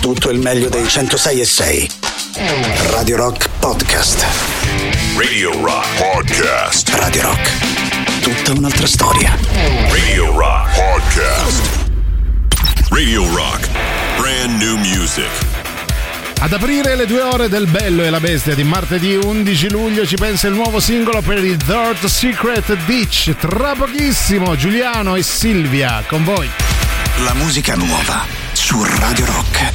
tutto il meglio dei 106.6. Radio Rock Podcast. Radio Rock Podcast. Radio Rock, tutta un'altra storia. Radio Rock Podcast. Radio Rock, brand new music. Ad aprire le 2 ore del Bello e la Bestia di martedì 11 luglio ci pensa il nuovo singolo per il Third Secret Ditch. Tra pochissimo Giuliano e Silvia con voi. La musica nuova su Radio Rock.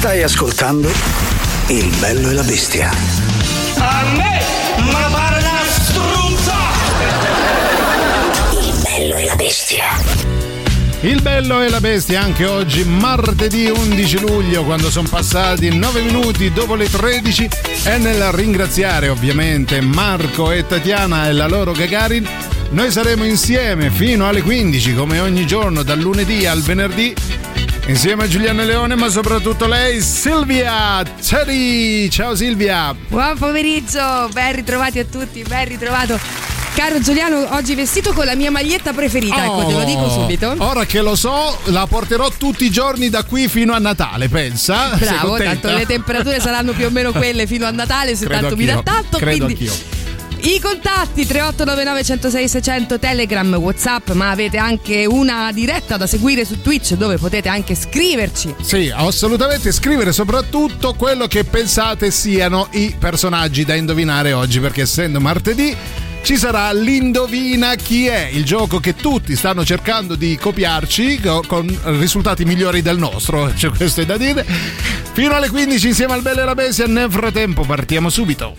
Stai ascoltando Il Bello e la Bestia. A me, ma pare una struzza! Il Bello e la Bestia. Il Bello e la Bestia anche oggi, martedì 11 luglio, quando sono passati 9 minuti dopo le 13, e nel ringraziare ovviamente Marco e Tatiana e la loro Gagarin, noi saremo insieme fino alle 15, come ogni giorno, dal lunedì al venerdì, insieme a Giuliano Leone, ma soprattutto lei, Silvia Teti. Ciao Silvia. Buon pomeriggio, ben ritrovati a tutti, ben ritrovato. Caro Giuliano, oggi vestito con la mia maglietta preferita, ecco, te lo dico subito. Ora che lo so, la porterò tutti i giorni da qui fino a Natale, pensa. Bravo, tanto le temperature saranno più o meno quelle fino a Natale, se credo tanto mi dà tanto, credo quindi... Anch'io. I contatti 3899 106 600, Telegram, WhatsApp, ma avete anche una diretta da seguire su Twitch dove potete anche scriverci. Sì, assolutamente, scrivere soprattutto quello che pensate siano i personaggi da indovinare oggi, perché essendo martedì ci sarà l'Indovina chi è, il gioco che tutti stanno cercando di copiarci con risultati migliori del nostro, c'è questo da dire, fino alle 15 insieme al Bello e la Bestia. Nel frattempo partiamo subito.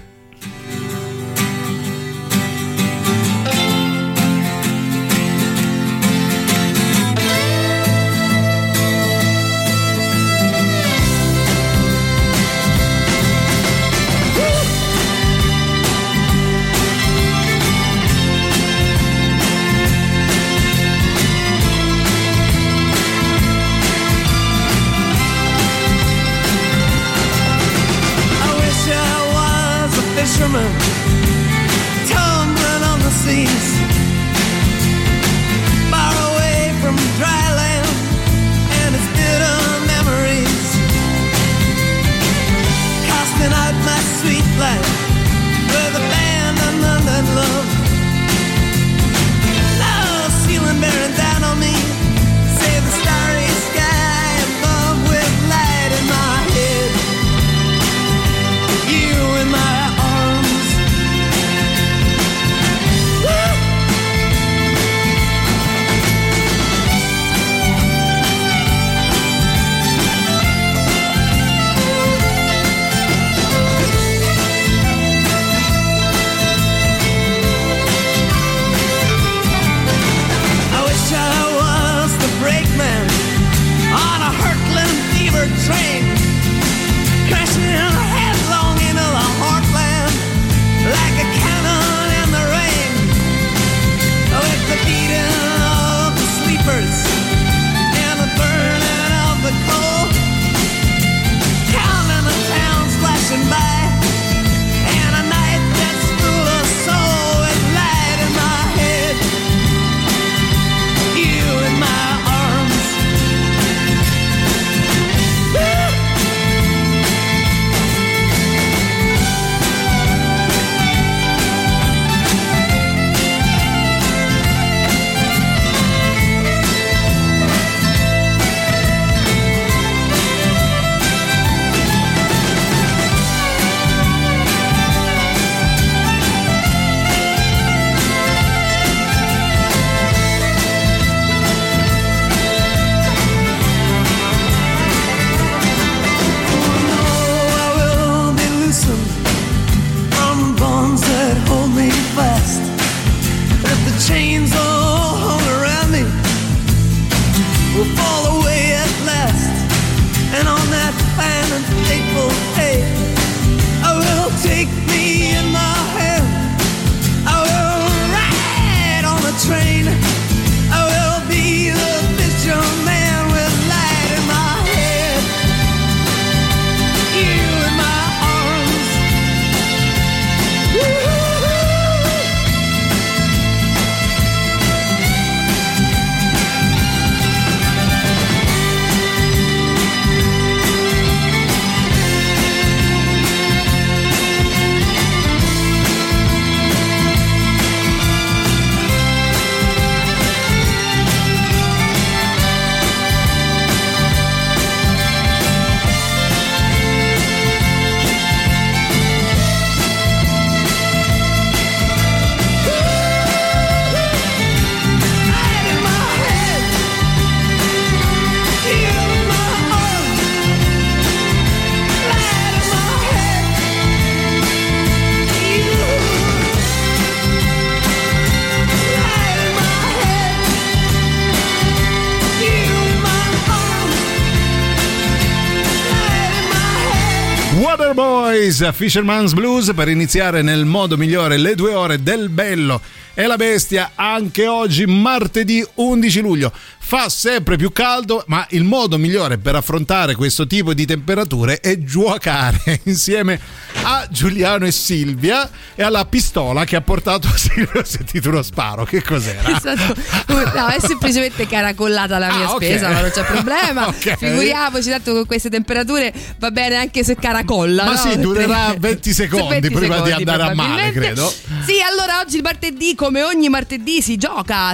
Fisherman's Blues per iniziare nel modo migliore le 2 ore del Bello e la Bestia anche oggi martedì 11 luglio. Fa sempre più caldo, ma il modo migliore per affrontare questo tipo di temperature è giocare insieme a Giuliano e Silvia e alla pistola che ha portato Silvia. Ho sentito uno sparo, che cos'era? No, è semplicemente caracollata la mia spesa, okay. Ma non c'è problema, okay. Figuriamoci, tanto con queste temperature va bene anche se caracolla, ma no? Sì, durerà 20 secondi 20 prima secondi, di andare a male, credo. Sì, allora oggi il martedì, come ogni martedì, si gioca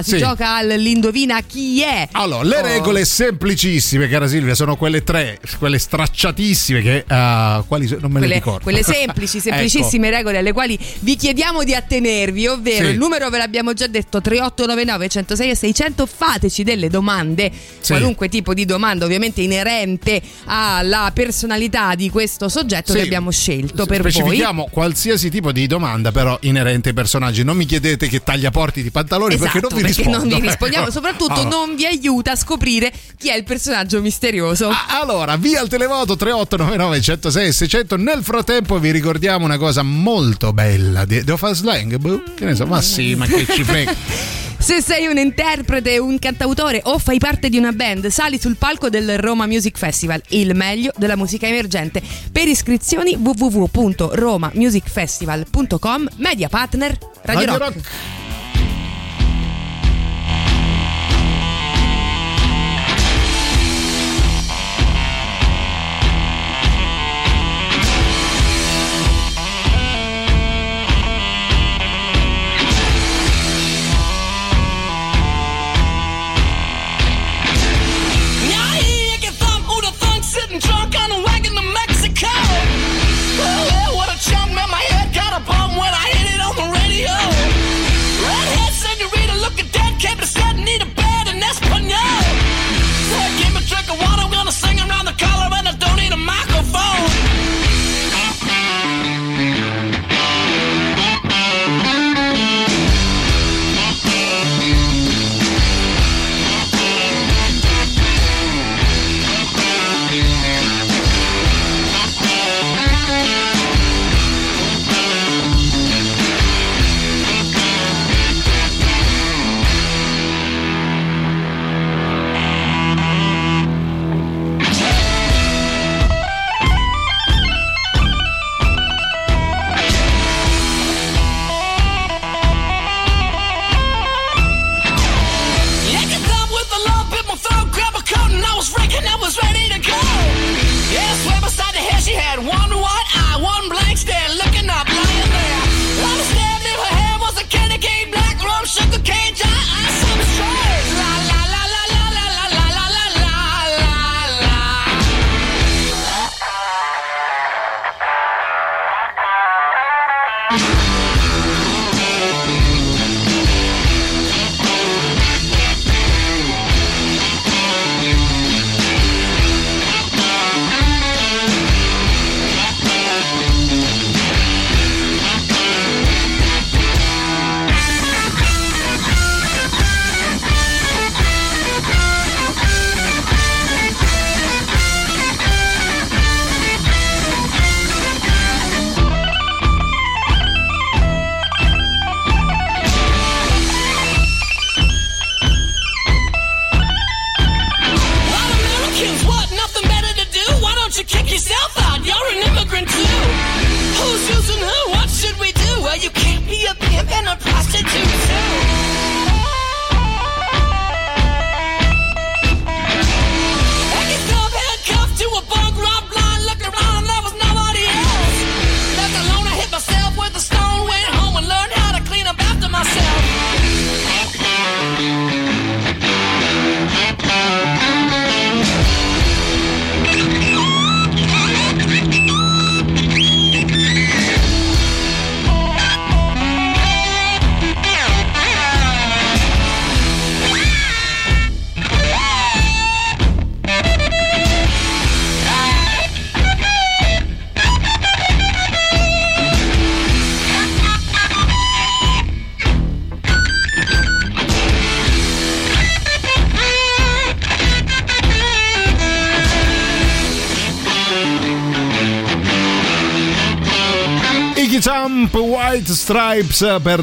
all'indovina chi è. Allora, le regole semplicissime, cara Silvia, sono quelle tre, quelle stracciatissime che quali non me le ricordo. Quelle semplici, semplicissime regole alle quali vi chiediamo di attenervi, ovvero il numero ve l'abbiamo già detto, 3899 106 e 600. Fateci delle domande, qualunque tipo di domanda, ovviamente inerente alla personalità di questo soggetto che abbiamo scelto per voi. Specifichiamo qualsiasi tipo di domanda, però inerente ai personaggi. Non mi chiedete che tagliaporti di pantaloni, esatto, perché non vi rispondo. Non vi rispondiamo, soprattutto non vi aiuta a scoprire chi è il personaggio misterioso. Allora, via il televoto 3899 106 600. Nel frattempo vi ricordiamo una cosa molto bella. Devo fare slang? Che ne so, ma sì, ma che ci frega. Se sei un interprete, un cantautore o fai parte di una band, sali sul palco del Roma Music Festival, il meglio della musica emergente. Per iscrizioni www.romamusicfestival.com, media partner Radio Rock. What a chunk, man, my head got a bump when I hit it on the radio. Jump White Stripes per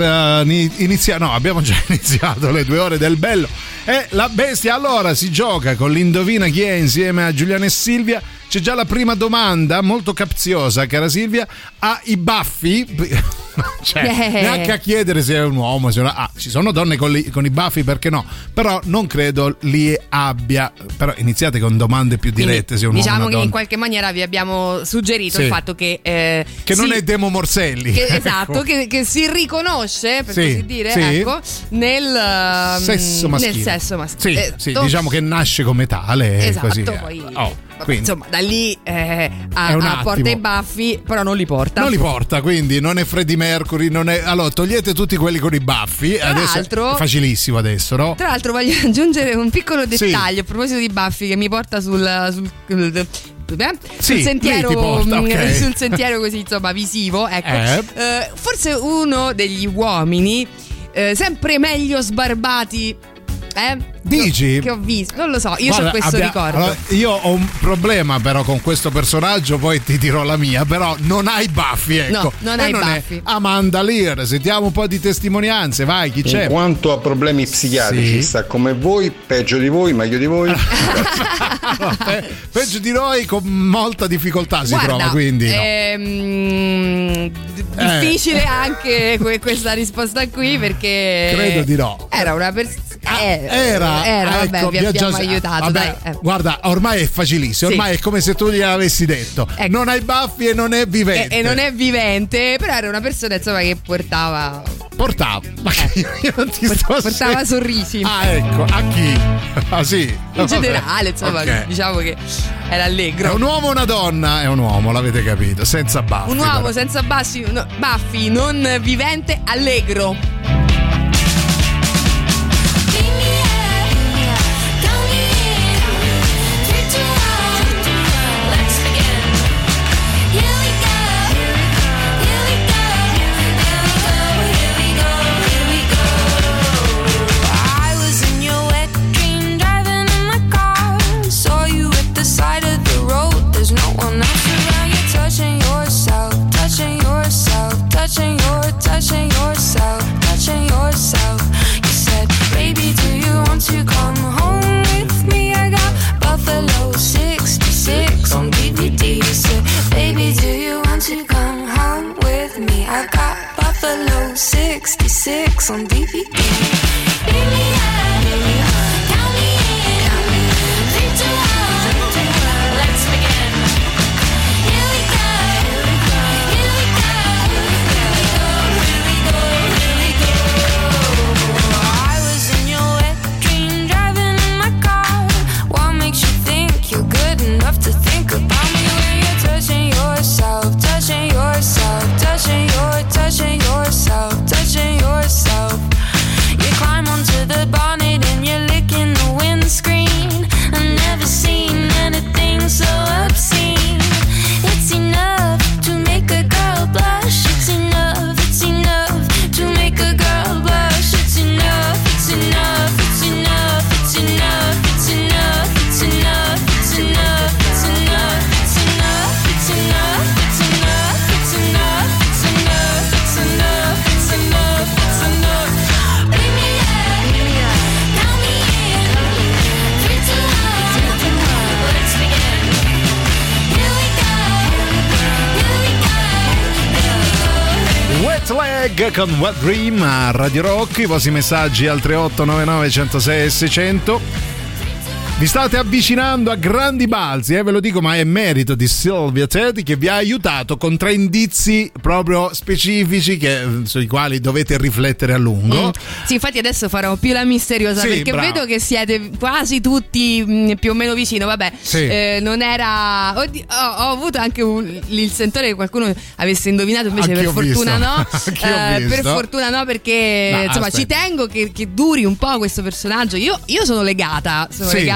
iniziare. No, abbiamo già iniziato le 2 ore del Bello e la Bestia. Allora si gioca con l'Indovina chi è insieme a Giuliano e Silvia. C'è già la prima domanda, molto capziosa, cara Silvia. Ha i baffi? Neanche a chiedere se è un uomo, se è una... ci sono donne con i baffi, perché no? Però non credo li abbia. Però iniziate con domande più dirette. Quindi, se è un diciamo uomo, che donna. In qualche maniera vi abbiamo suggerito il fatto che non è Demo Morselli. Esatto, che si riconosce, per così dire, ecco, nel sesso maschile. Nel sesso maschile. Sì, diciamo che nasce come tale. Esatto, così. Quindi, insomma, da lì porta i baffi, però non li porta. Non li porta, quindi non è Freddie Mercury, non è... Allora, togliete tutti quelli con i baffi. Tra adesso l'altro, è facilissimo adesso, no? Tra l'altro voglio aggiungere un piccolo dettaglio a proposito di baffi, che mi porta sul sentiero così, insomma, visivo, ecco. Forse uno degli uomini sempre meglio sbarbati. Dici? Che ho visto, non lo so, io ho questo ricordo. Allora, io ho un problema però con questo personaggio, poi ti dirò la mia, però non hai baffi, ecco. No, non hai baffi. Amanda Lear, sentiamo un po' di testimonianze, vai, chi c'è? In quanto a problemi psichiatrici sta come voi, peggio di voi, meglio di voi. Peggio di noi con molta difficoltà si trova, quindi difficile anche questa risposta qui, perché credo di no. Era una vabbè, ecco, vi abbiamo aiutato. Vabbè, dai. Guarda, ormai è facilissimo, ormai è come se tu gliel'avessi detto. Ecco. Non hai baffi e non è vivente. E non è vivente, però era una persona, insomma, che portava. Ma io non ti portava sorrisi. Ah, ecco, a chi? Ah, sì. In generale, insomma, diciamo che era allegro. È un uomo o una donna? È un uomo, l'avete capito, senza baffi. Un uomo senza baffi, non vivente, allegro. On DVD. Con What Dream a Radio Rock, i vostri messaggi al 3899 106 600. Vi state avvicinando a grandi balzi, ve lo dico, ma è merito di Silvia Teti che vi ha aiutato con 3 indizi proprio specifici sui quali dovete riflettere a lungo. Sì, infatti adesso farò più la misteriosa, perché vedo che siete quasi tutti più o meno vicino. Vabbè, non era... ho avuto anche il sentore che qualcuno avesse indovinato, invece per fortuna no. Per fortuna no, perché insomma, ci tengo che duri un po' questo personaggio. Io sono legata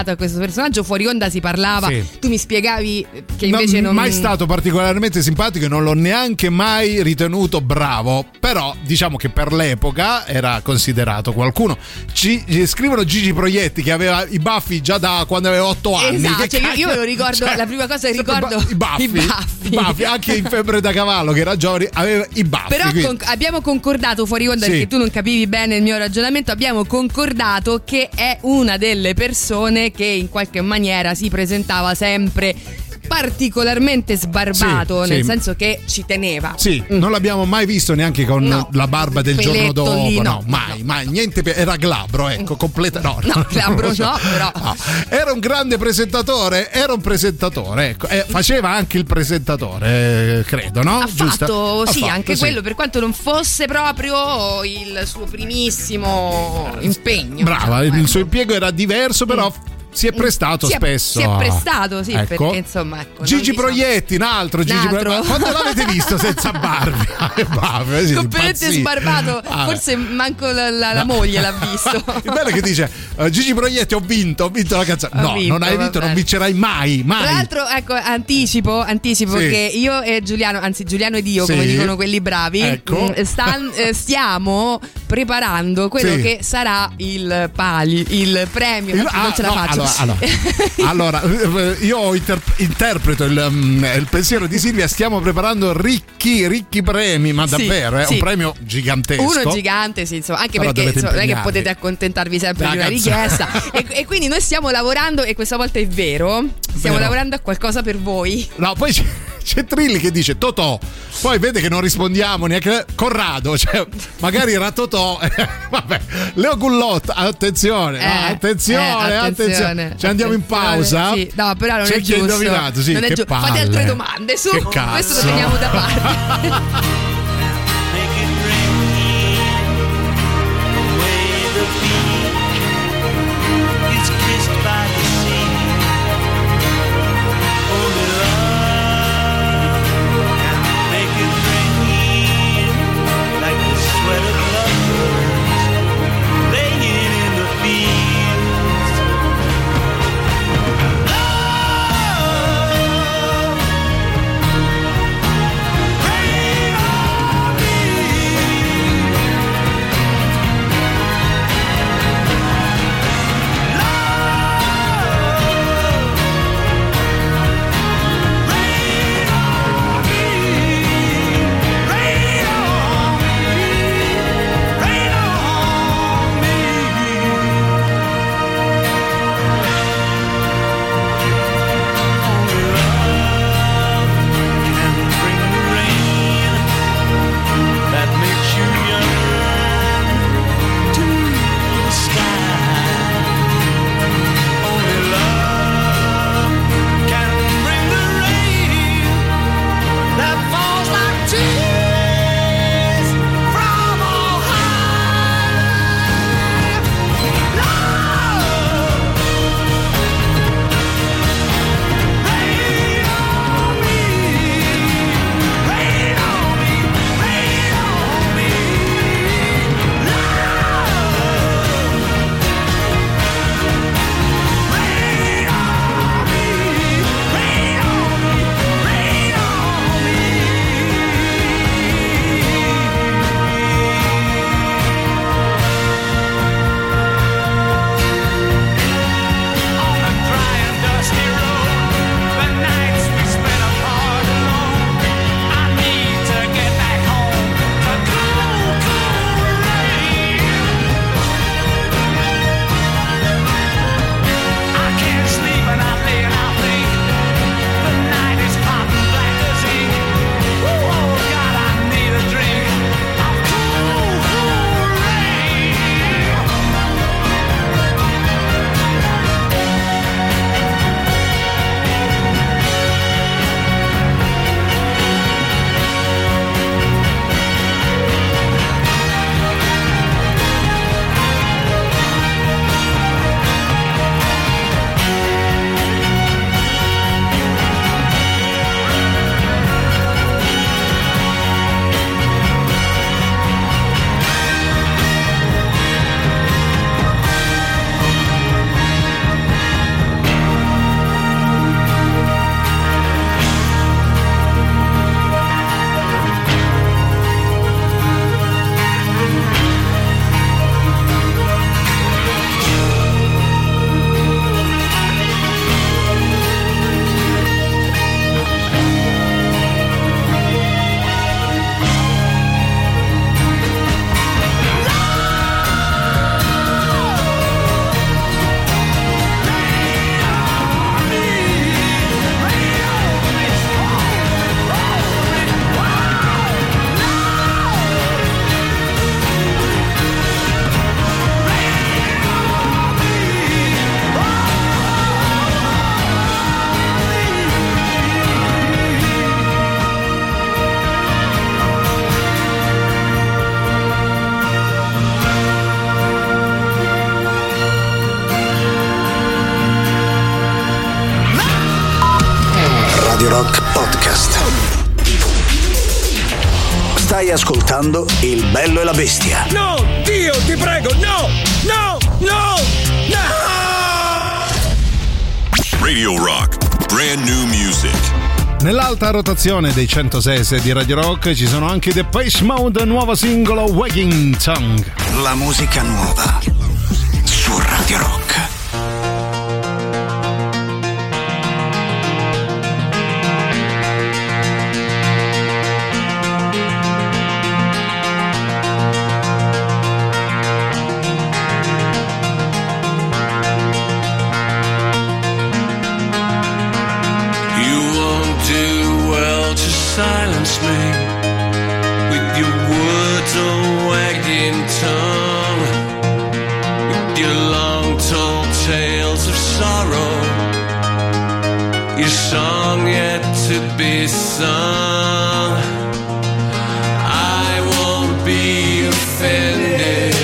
legato a questo personaggio. Fuori onda si parlava, sì. Tu mi spiegavi che invece non... mai stato particolarmente simpatico e non l'ho neanche mai ritenuto bravo, però diciamo che per l'epoca era considerato qualcuno. Ci scrivono Gigi Proietti che aveva i baffi già da quando aveva 8 anni. Esatto, cioè, io me lo ricordo, cioè, la prima cosa che ricordo i baffi. Anche in Febbre da cavallo, che era giovane, aveva i baffi. Però abbiamo concordato fuori onda, sì, perché tu non capivi bene il mio ragionamento, abbiamo concordato che è una delle persone che in qualche maniera si presentava sempre particolarmente sbarbato, sì, nel senso che ci teneva. Sì, non l'abbiamo mai visto neanche con la barba del giorno dopo, lì, no, mai. Niente, era glabro, ecco, completa. No, glabro no, però. No. Era un grande presentatore, ecco, faceva anche il presentatore, credo, no? Ha fatto quello, per quanto non fosse proprio il suo primissimo impegno. Brava, il suo impiego era diverso, però si è prestato spesso, sì, ecco. Perché insomma, ecco, Gigi Proietti, un altro. Quando l'avete visto senza barba? Completamente sbarbato, forse manco la moglie l'ha visto. Il bello è che dice Gigi Proietti ho vinto la canzone. Non hai vinto, non vincerai mai. Tra l'altro, ecco, anticipo sì, che io e Giuliano, anzi Giuliano ed io, sì, come dicono quelli bravi, ecco, stiamo preparando quello, sì, che sarà il premio. Non ce la faccio. Allora, io interpreto il pensiero di Silvia. Stiamo preparando ricchi premi, ma davvero è un premio gigantesco. Uno gigante, sì, insomma, anche però perché non è che potete accontentarvi sempre di una richiesta. e quindi noi stiamo lavorando, e questa volta è vero, lavorando a qualcosa per voi. No, poi c'è Trilli che dice Totò, poi vede che non rispondiamo neanche Corrado, cioè magari era Totò. Vabbè, Leo Gullotta, attenzione. Ci andiamo in pausa. Sì. No, però non c'è chi è indovinato, sì, non è giusto. Fate altre domande su. Questo lo teniamo da parte. Stai ascoltando Il Bello e la Bestia. No, Dio, ti prego, no! No! No! No! Radio Rock, brand new music. Nell'alta rotazione dei 106 di Radio Rock ci sono anche Depeche Mode, nuovo singolo Wagging Tongue. La musica nuova su Radio Rock. Silence me with your words of wagging tongue, with your long told tales of sorrow, your song yet to be sung. I won't be offended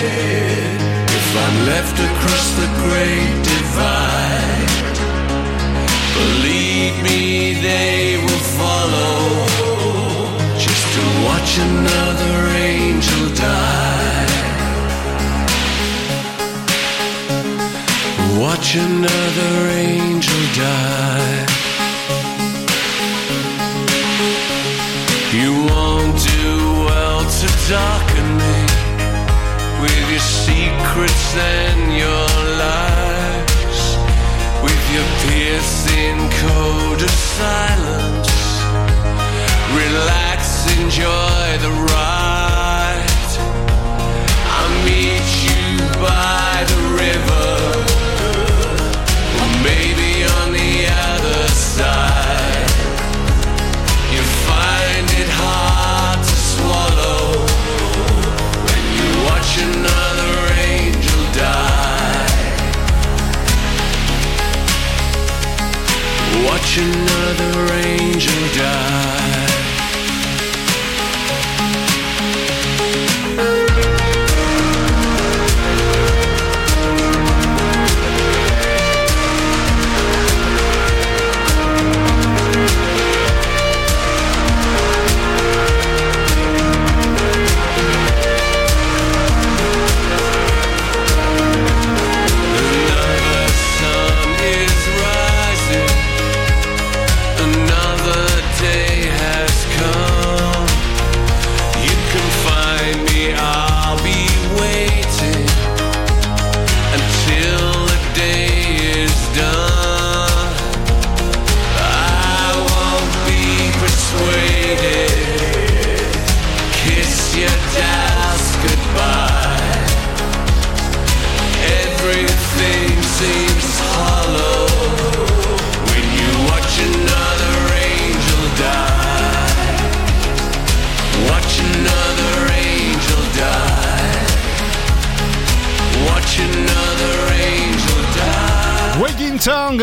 if I'm left across the great divide. Believe me, they will follow. Watch another angel die. Watch another angel die. You won't do well to darken me with your secrets and your lies, with your piercing code of silence. Relax, enjoy the ride. I'll meet you by the river, or maybe on the other side. You find it hard to swallow when you watch another angel die. Watch another angel die.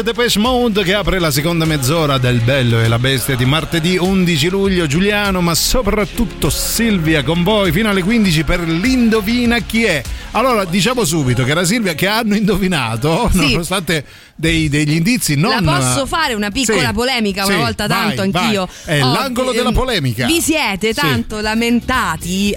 Depeche Mode che apre la seconda mezz'ora del Bello e la Bestia di martedì 11 luglio. Giuliano, ma soprattutto Silvia con voi fino alle 15 per l'Indovina chi è. Allora diciamo subito che era Silvia che hanno indovinato, sì, nonostante degli indizi. Non la posso fare una piccola, sì, polemica una, sì, volta tanto vai, anch'io vai. È l'angolo della polemica. Vi siete tanto, sì, lamentati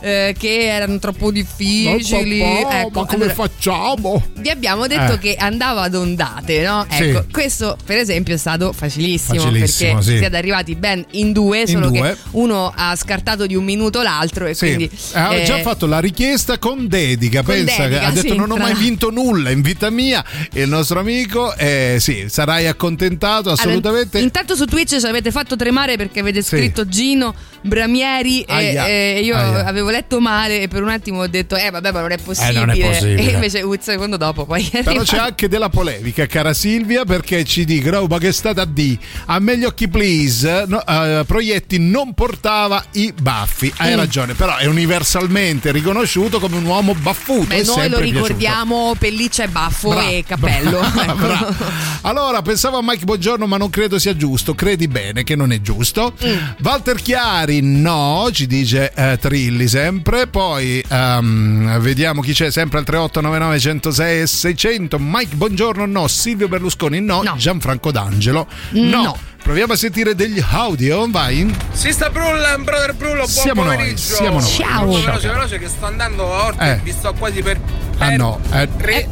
che erano troppo difficili, ecco, ma come allora, facciamo? Vi abbiamo detto che andava ad ondate, no? Ecco, sì, questo per esempio è stato facilissimo perché, sì, siete arrivati ben in due, solo che uno ha scartato di un minuto l'altro e, sì, quindi ha già fatto la richiesta con dedica, pensa, dedica, ha detto c'entra. Non ho mai vinto nulla in vita mia, e il nostro amico, sì, sarai accontentato assolutamente. Allora, intanto su Twitch ci avete fatto tremare perché avete scritto, sì, Gino Bramieri, e io avevo letto male e per un attimo ho detto vabbè, ma non è possibile, e invece un secondo dopo poi però c'è anche della polemica, cara Silvia, perché ci dicono ma che è stata a me gli occhi please, no, Proietti non portava i baffi, hai ragione, però è universalmente riconosciuto come un uomo baffuto. Beh, noi lo ricordiamo, pelliccia e baffo e cappello. Ecco. Allora, pensavo a Mike Bongiorno, ma non credo sia giusto. Credi bene che non è giusto. Walter Chiari, no, ci dice Trilli sempre. Poi vediamo chi c'è, sempre al 3899 106 e 600. Mike Bongiorno no, Silvio Berlusconi no, Gianfranco D'Angelo no. Proviamo a sentire degli audio, vai. Si sta Brullan, brother Brullo, buon siamo pomeriggio. Noi, siamo noi. Ciao. Veloce, veloce che sto andando a Orte, vi sto quasi per... Ah no, vabbè,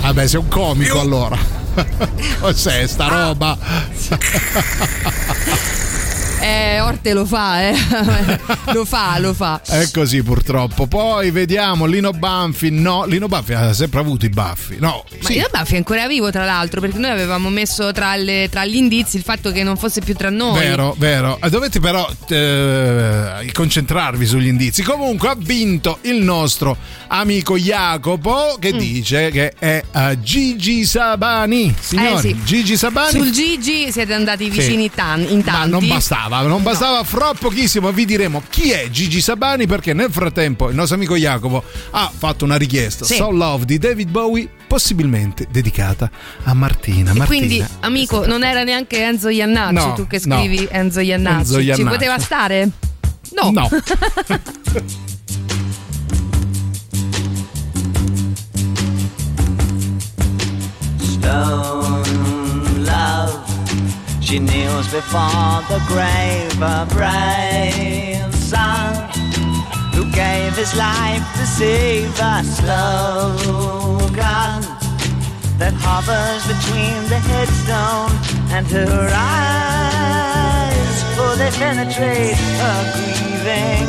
vabbè, sei un comico allora. Cos'è sta roba? Orte lo fa, lo fa. È così purtroppo. Poi vediamo Lino Banfi. No, Lino Banfi ha sempre avuto i baffi. No, ma sì. Lino Banfi è ancora vivo, tra l'altro, perché noi avevamo messo tra gli indizi il fatto che non fosse più tra noi. Vero, vero. Dovete però concentrarvi sugli indizi. Comunque ha vinto il nostro amico Jacopo, che dice che è Gigi Sabani. Signori, sì. Gigi Sabani. Sul Gigi siete andati vicini, sì, in tanti. Ma non bastava. Non bastava, no. Fra pochissimo vi diremo chi è Gigi Sabani, perché nel frattempo il nostro amico Jacopo ha fatto una richiesta, sì. So Love di David Bowie, possibilmente dedicata a Martina. Martina, quindi amico, non era neanche Enzo Iannacci, no, tu che scrivi, no. Enzo Iannacci. Enzo Iannacci ci poteva stare? No, no. Stone Love. She kneels before the grave, her brave son, who gave his life to save a slogan that hovers between the headstone and her eyes, for they penetrate her grieving.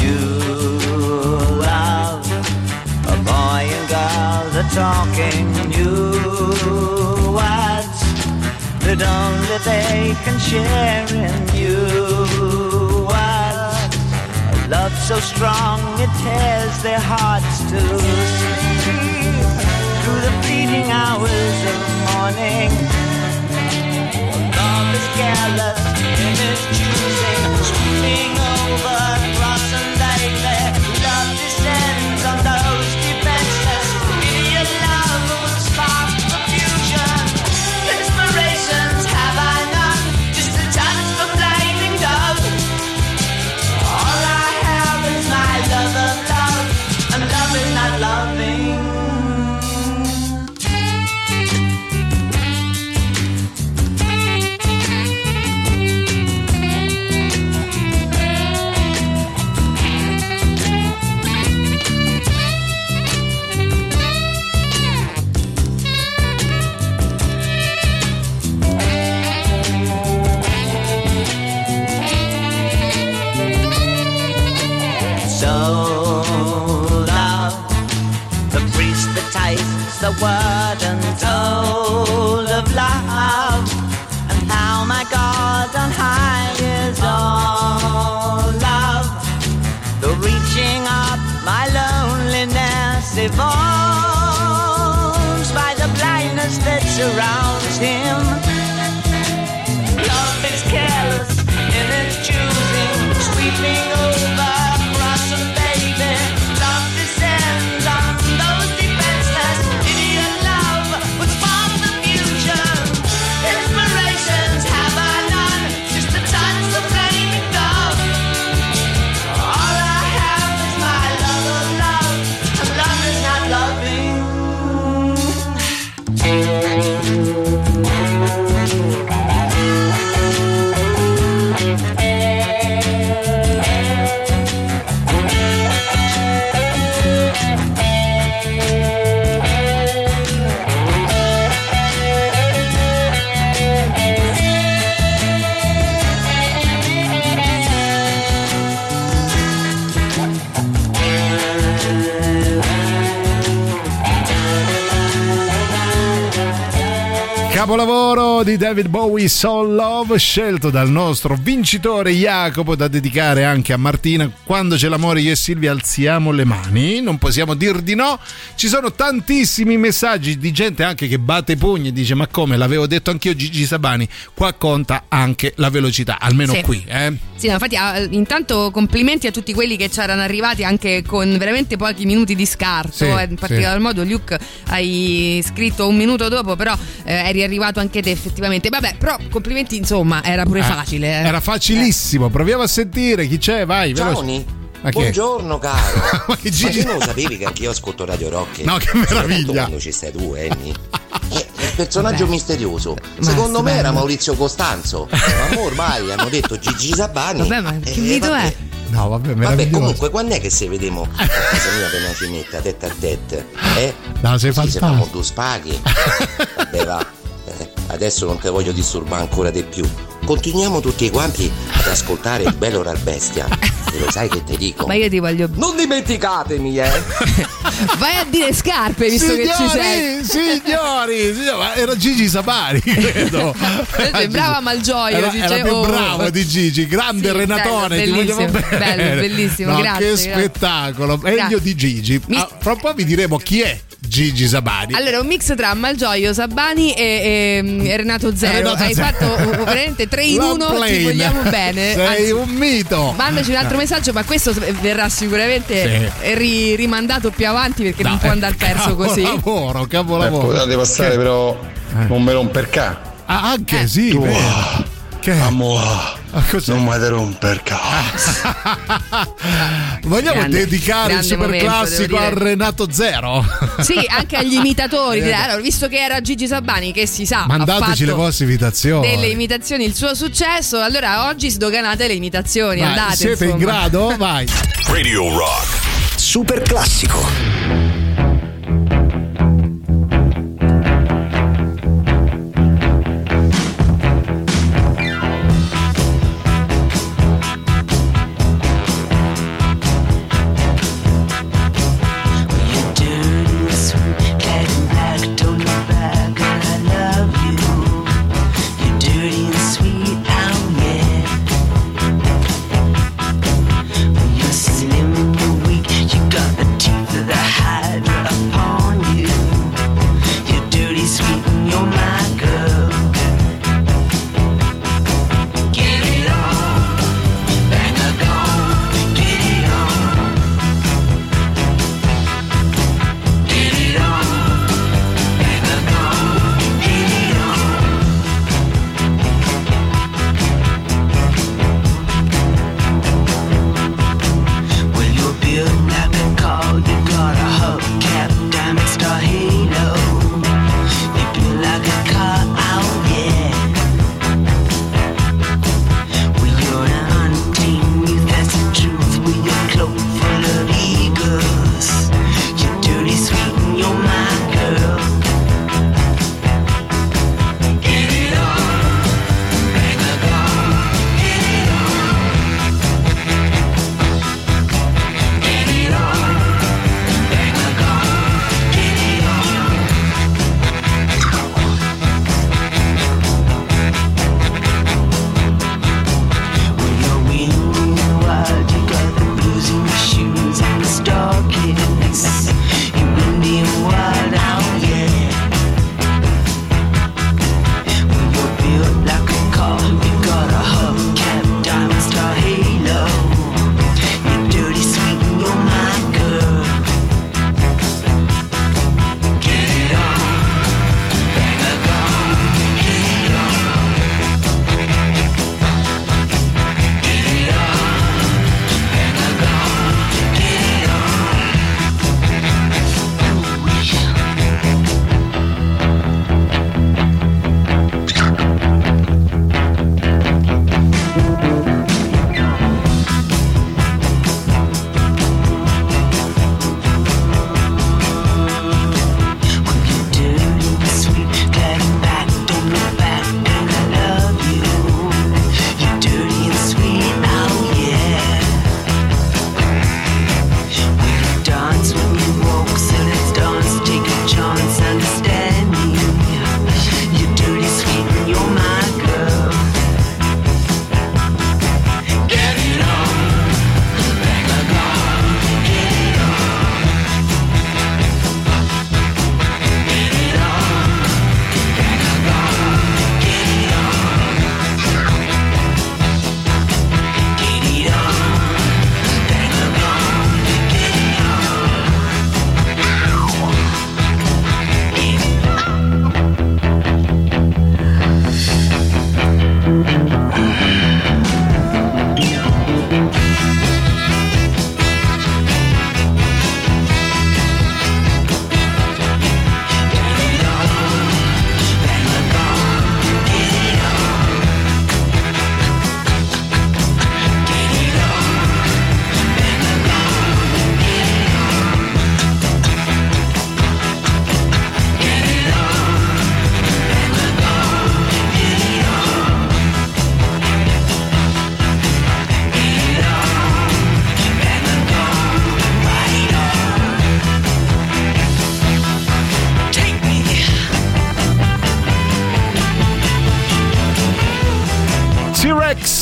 You love a boy and girl, they're talking new words that only they can share in you. A love so strong it tears their hearts to sleep through the fleeting hours of morning. Love is careless in its choosing, sweeping over grass and lightly. Love descends on those defenseless. Idiot love will spark the future. Have I not just a touch of blinding love? All I have is my love of love, and love is not loving. The word untold of love, and how my God on high is all love. The reaching up my loneliness evolves by the blindness that surrounds him. Love is careless in its choosing, sweeping over across a baby. Capolavoro di David Bowie, So Love, scelto dal nostro vincitore Jacopo, da dedicare anche a Martina. Quando c'è l'amore, io e Silvia alziamo le mani, non possiamo dir di no. Ci sono tantissimi messaggi di gente anche che batte i pugni e dice: ma come, l'avevo detto anch'io Gigi Sabani. Qua conta anche la velocità, almeno sì, qui, eh? Sì, no, infatti intanto complimenti a tutti quelli che ci erano arrivati anche con veramente pochi minuti di scarto, sì, in particolar sì modo Luke, hai scritto un minuto dopo, però eri arrivato anche te effettivamente. Vabbè, però complimenti, insomma, era pure facile. Era facilissimo. Proviamo a sentire chi c'è, vai. Gianni, buongiorno caro. Ma che Gigi? Ma tu non lo sapevi che anch'io ascolto Radio Rock? No, che meraviglia. Quando ci stai tu, Annie. personaggio misterioso. Secondo me era Maurizio Costanzo, ma ormai hanno detto Gigi Sabani. Vabbè, ma che video è? No, vabbè, comunque, quando è che se vediamo a casa mia per una cimetta tête à tête? No, sei fantastico. Sì, siamo due spaghi. Vabbè, va. Adesso non te voglio disturbare ancora di più. Continuiamo tutti quanti ad ascoltare Il Bello la Bestia. E lo sai che te dico? Ma io ti voglio. Non dimenticatemi, Vai a dire Scarpe, visto signori, che ci sei. Signori, era Gigi Sabani, credo. Brava Malgioglio. Era più bravo di Gigi, grande Renatone. Bellissimo, ti vogliamo bene. Bellissimo, no, grazie. Che spettacolo, meglio di Gigi. Fra un po' vi diremo chi è Gigi Sabani. Allora, un mix tra Malgioglio, Sabani e Renato Zero. Hai fatto veramente 3 in 1, ti vogliamo bene. Sei un mito. Mandaci un altro messaggio, ma questo verrà sicuramente rimandato più avanti, perché non può andare perso così. Capolavoro. Potete passare, però non me romperca. Ah, anche sì. Che amore. Non mi romper cazzo. Vogliamo dedicare il super momento, classico a Renato Zero? Sì, anche agli imitatori. Allora, visto che era Gigi Sabani, che si sa, mandateci le vostre imitazioni. Delle imitazioni, il suo successo. Allora oggi sdoganate le imitazioni. Vai, andate. Siete in grado? Vai. Radio Rock super classico.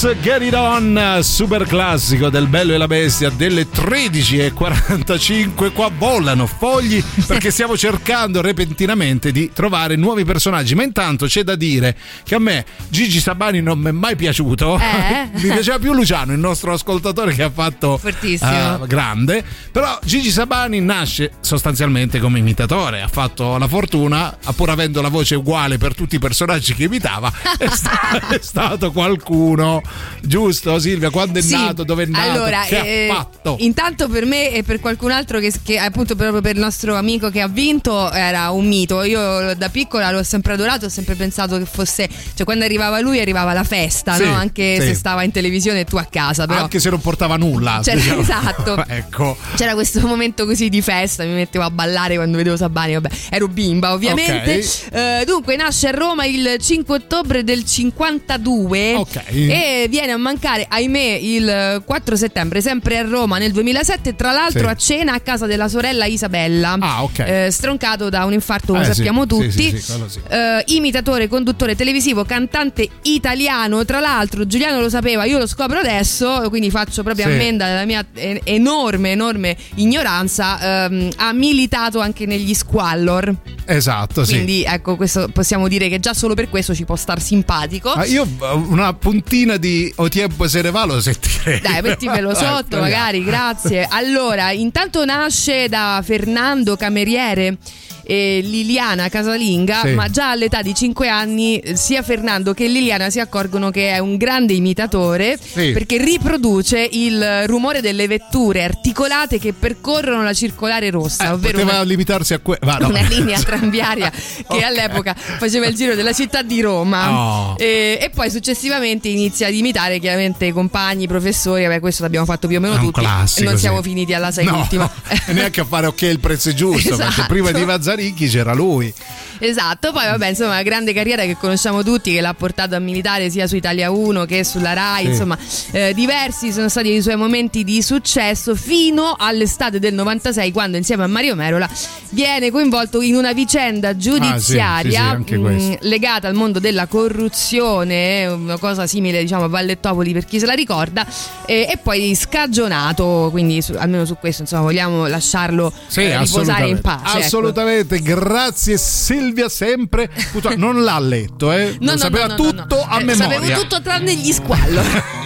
Let's Get It On, super classico del Bello e la Bestia delle 13:45. Qua volano fogli perché stiamo cercando repentinamente di trovare nuovi personaggi, ma intanto c'è da dire che a me Gigi Sabani non mi è mai piaciuto, mi piaceva più Luciano, il nostro ascoltatore che ha fatto grande, però Gigi Sabani nasce sostanzialmente come imitatore, ha fatto la fortuna, pur avendo la voce uguale per tutti i personaggi che imitava, è stato qualcuno, giusto Silvia? Quando è nato, dove è nato, allora, che ha fatto? Intanto per me e per qualcun altro che appunto proprio per il nostro amico che ha vinto era un mito. Io da piccola l'ho sempre adorato, ho sempre pensato che fosse, cioè quando arrivava lui arrivava la festa, sì, no? Anche se stava in televisione e tu a casa, però anche se non portava nulla, c'era, diciamo. Esatto. Ecco, c'era questo momento così di festa, mi mettevo a ballare quando vedevo Sabani, vabbè, ero bimba ovviamente. Okay. Dunque nasce a Roma il 5 ottobre del 52, okay, e viene a mancare ahimè il 4 settembre sempre a Roma nel 2007, tra l'altro a cena a casa della sorella Isabella, stroncato da un infarto, come sappiamo tutti, imitatore, conduttore televisivo, cantante italiano, tra l'altro Giuliano lo sapeva, io lo scopro adesso, quindi faccio proprio ammenda della mia enorme ignoranza, ha militato anche negli Squallor, esatto, quindi ecco, questo possiamo dire che già solo per questo ci può star simpatico. Ma io una puntina di O Tiempo se ne va lo sentirei, dai, mettimelo sotto, magari, grazie. Allora, intanto nasce da Fernando Cameriere e Liliana casalinga, ma già all'età di 5 anni sia Fernando che Liliana si accorgono che è un grande imitatore, perché riproduce il rumore delle vetture articolate che percorrono la circolare rossa, ovvero poteva limitarsi a una linea tranviaria che all'epoca faceva il giro della città di Roma, e poi successivamente inizia ad imitare chiaramente i compagni, i professori, vabbè, questo l'abbiamo fatto più o meno tutti, classico, e non siamo finiti alla ultima, neanche a fare il prezzo è giusto, perché prima di Vazzarino c'era lui. Esatto, poi vabbè, insomma, una grande carriera che conosciamo tutti, che l'ha portato a militare sia su Italia 1 che sulla Rai, insomma, diversi sono stati i suoi momenti di successo fino all'estate del 96, quando insieme a Mario Merola viene coinvolto in una vicenda giudiziaria legata al mondo della corruzione, una cosa simile, diciamo, a Vallettopoli per chi se la ricorda, e poi scagionato, quindi almeno su questo, insomma, vogliamo lasciarlo riposare in pace. Assolutamente, ecco. Grazie Silvia, sempre non l'ha letto, non sapeva tutto a memoria, sapevo tutto tranne gli Squallor.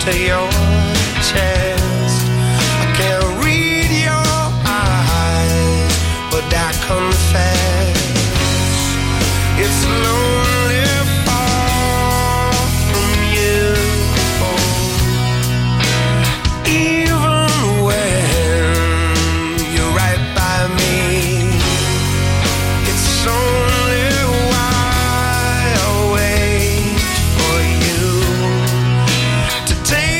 To your chest, I can't read your eyes, but I confess it's lonely far from you. Even when you're right by me, it's only why I wait for you. Take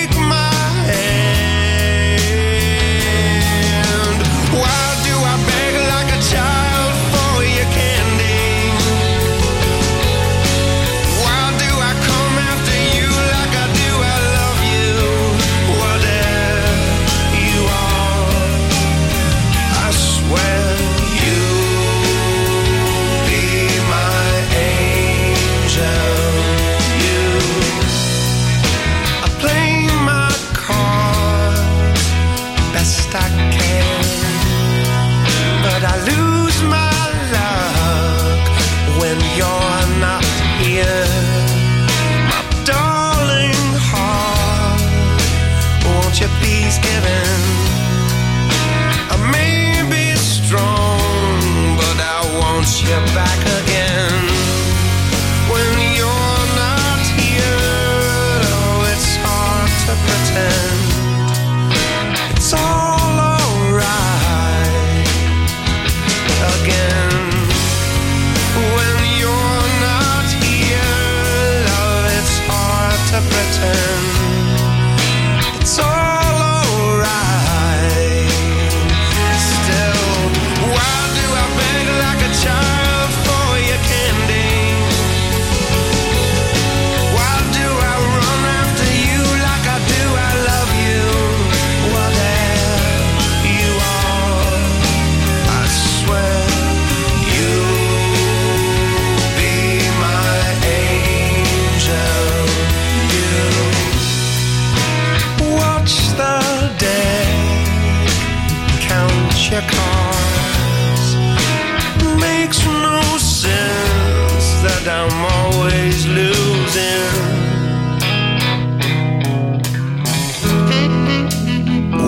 that I'm always losing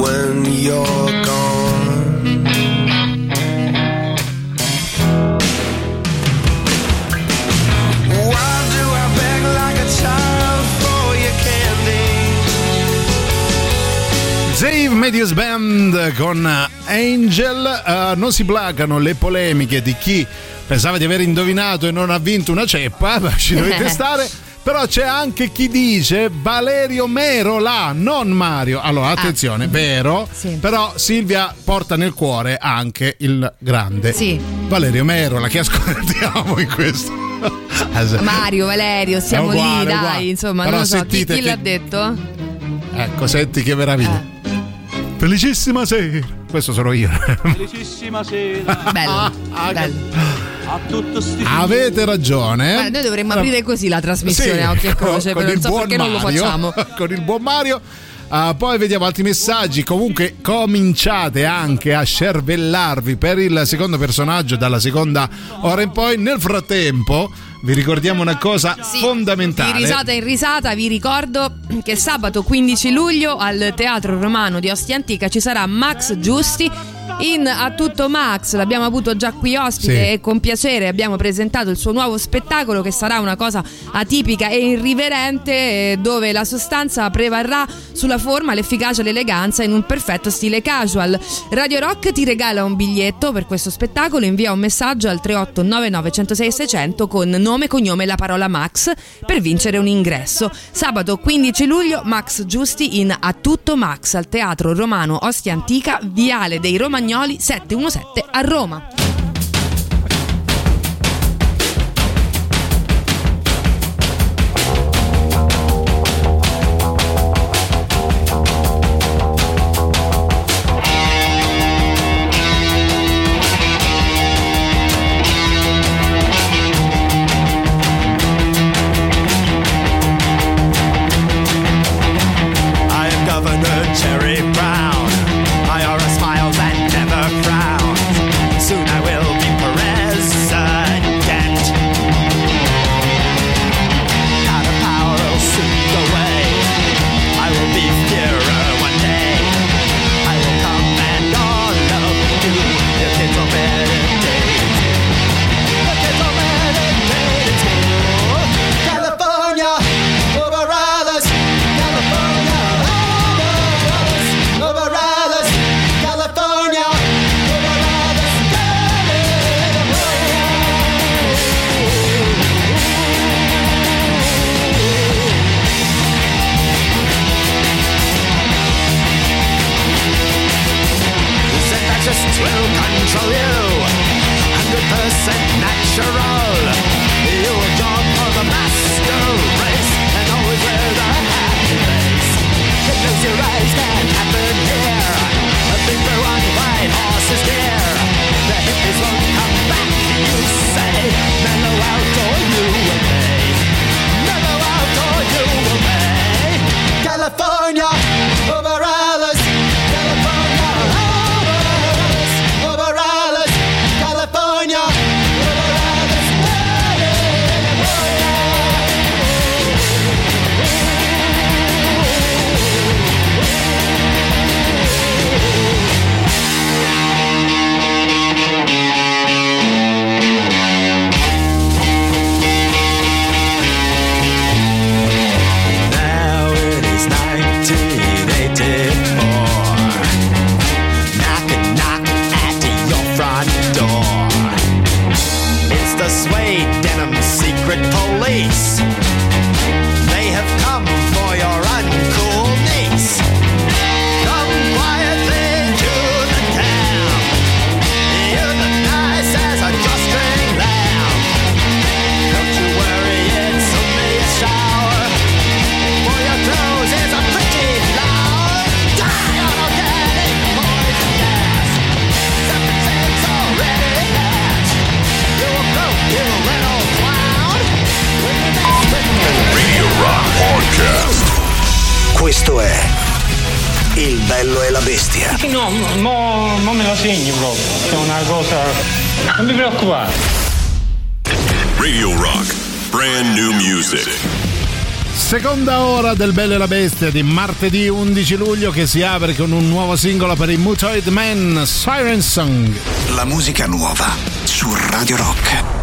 when you're gone. Dave Medius Band con Angel. Non si placano le polemiche di chi pensava di aver indovinato e non ha vinto una ceppa, ci dovete stare. Però c'è anche chi dice Valerio Merola, non Mario. Allora, attenzione, vero? Sì. Però Silvia porta nel cuore anche il grande Valerio Merola, che ascoltiamo in questo. Mario, Valerio, siamo uguale, lì, dai, insomma, però non lo so, chi l'ha detto? Ecco, senti che meraviglia. Felicissima sera. Questo sono io. Felicissima sera. Bello, bello. A tutto stile. Avete ragione. Guarda, noi dovremmo aprire così la trasmissione a occhi e croce, però non so perché non lo facciamo. Con il buon Mario. Poi vediamo altri messaggi. Comunque cominciate anche a scervellarvi per il secondo personaggio dalla seconda ora in poi. Nel frattempo vi ricordiamo una cosa fondamentale. Di risata in risata vi ricordo che sabato 15 luglio al Teatro Romano di Ostia Antica ci sarà Max Giusti in A Tutto Max. L'abbiamo avuto già qui ospite e con piacere abbiamo presentato il suo nuovo spettacolo, che sarà una cosa atipica e irriverente, dove la sostanza prevarrà sulla forma, l'efficacia e l'eleganza in un perfetto stile casual. Radio Rock ti regala un biglietto per questo spettacolo. Invia un messaggio al 38 99 106 600 con nome, cognome e la parola Max per vincere un ingresso. Sabato 15 luglio Max Giusti in A Tutto Max al Teatro Romano Ostia Antica, Viale dei Romagnoli 717 a Roma. I am Governor Jerry Brown. I are a smile that never frowns. Soon I will be president. Out of power I'll soon go away. I will be fairer one day. I will come and all of you. If it's a better day, if it's a better day to tell. California over others. California over others. California, separatists will control you. 100% natural. You will join for the master race and always wear the happy face. It knows your eyes that happen here. A big blue and white horse is here. The hippies won't come back, you say. Mellow out or you will pay. Mellow out or you will pay. California over others. California over others. Over others. California over others. Now it is 1984. Knock and knock at your front door. It's the suede denim secret police. They have come for your uncool niece. Come quietly to the town. You're the nice as a drawstring lamb. Don't you worry, it's only a shower. For your clothes is a pretty flower. Die on organic poison gas. Something's already hatched. You will grow, you little clown. Radio Rock Podcast. Questo è Il Bello e la Bestia. No, non me lo segni proprio. È una cosa. Non mi preoccupare. Radio Rock, brand new music. Seconda ora del Bello e la Bestia di martedì 11 luglio che si apre con un nuovo singolo per i Mutoid Men, Siren Song. La musica nuova su Radio Rock.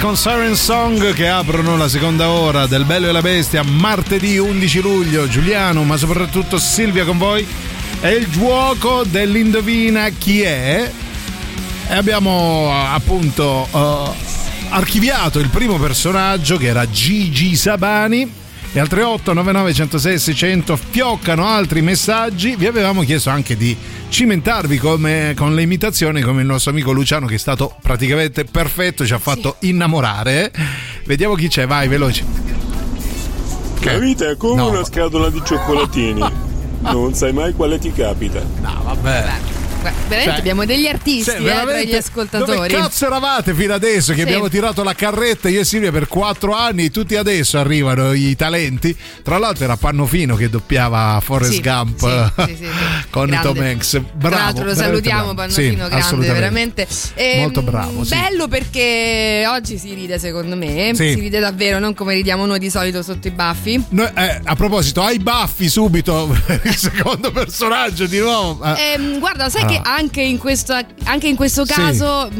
Con Siren Song che aprono la seconda ora del Bello e la Bestia martedì 11 luglio. Giuliano, ma soprattutto Silvia con voi, è il gioco dell'indovina chi è, e abbiamo appunto archiviato il primo personaggio che era Gigi Sabani, e al 38 99 106 600 fioccano altri messaggi. Vi avevamo chiesto anche di cimentarvi con le imitazioni, come il nostro amico Luciano, che è stato praticamente perfetto, ci ha fatto innamorare. Vediamo chi c'è, vai veloce. La vita è come una scatola di cioccolatini, non sai mai quale ti capita. No, vabbè. Veramente abbiamo degli artisti tra gli ascoltatori. Dove cazzo eravate fino adesso che abbiamo tirato la carretta io e Silvia per 4 anni? Tutti adesso arrivano i talenti. Tra l'altro era Pannofino che doppiava Forrest Gump con grande Tom Hanks. Bravo, tra l'altro lo salutiamo, bravo. Pannofino, sì, grande veramente, molto bravo, bello perché oggi si ride, secondo me si ride davvero, non come ridiamo noi di solito sotto i baffi. Noi, a proposito, ai baffi subito il secondo personaggio di nuovo. Guarda, sai che anche in questo caso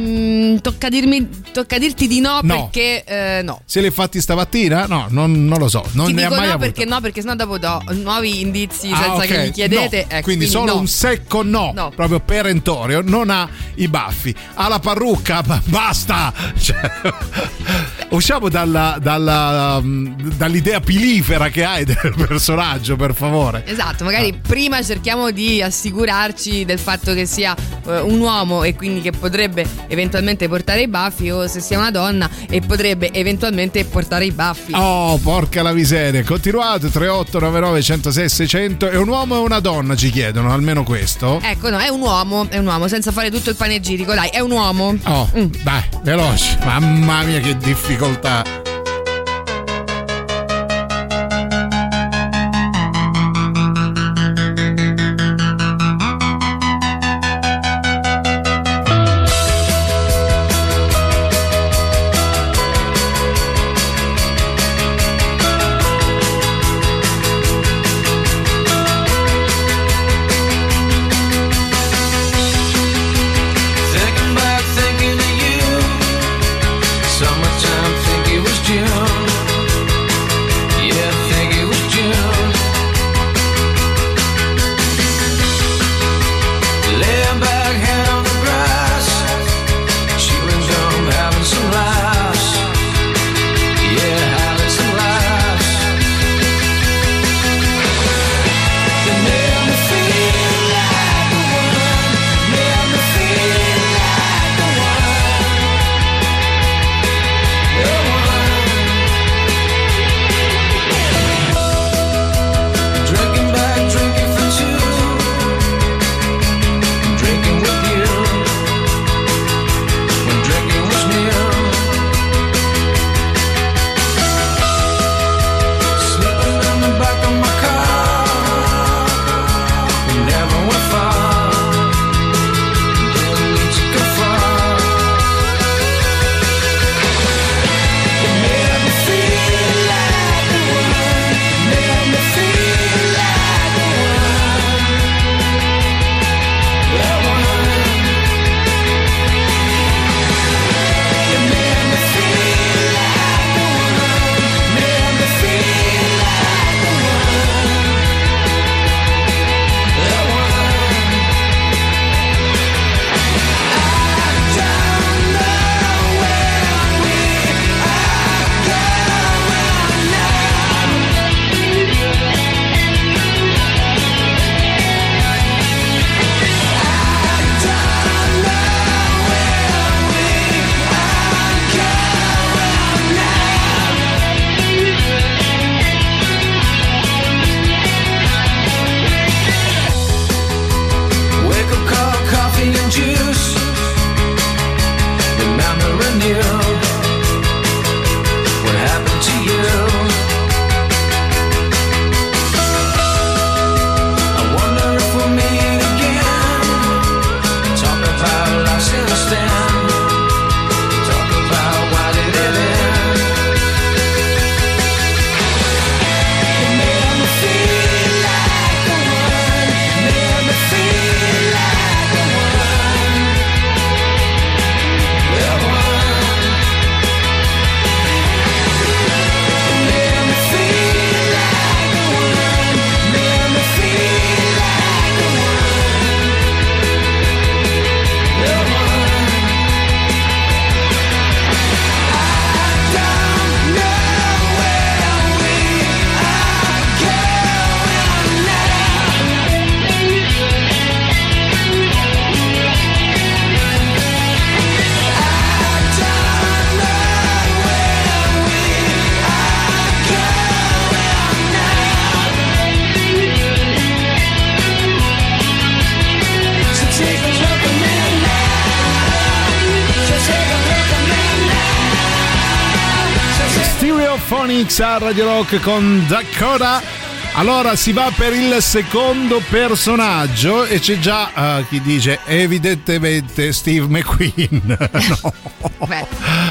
tocca dirti di no. Perché no, se l'hai fatti stamattina? No, non lo so, non ti ne dico ha mai avuto. Perché sennò dopo do nuovi indizi senza che mi chiedete, no. Ecco, quindi solo no. Un secco no, proprio perentorio. Non ha i baffi, ha la parrucca, basta, cioè, usciamo dall'idea pilifera che hai del personaggio, per favore. Esatto, magari prima cerchiamo di assicurarci del fatto che che sia un uomo e quindi che potrebbe eventualmente portare i baffi, o se sia una donna e potrebbe eventualmente portare i baffi. Oh, porca la miseria. Continuate. 3899 106 600. È un uomo e una donna, ci chiedono, almeno questo. Ecco, no, è un uomo, senza fare tutto il panegirico, dai, è un uomo. Oh, dai, veloce. Mamma mia, che difficoltà. A Radio Rock con Dakota. Allora si va per il secondo personaggio e c'è già chi dice evidentemente Steve McQueen. No. Beh,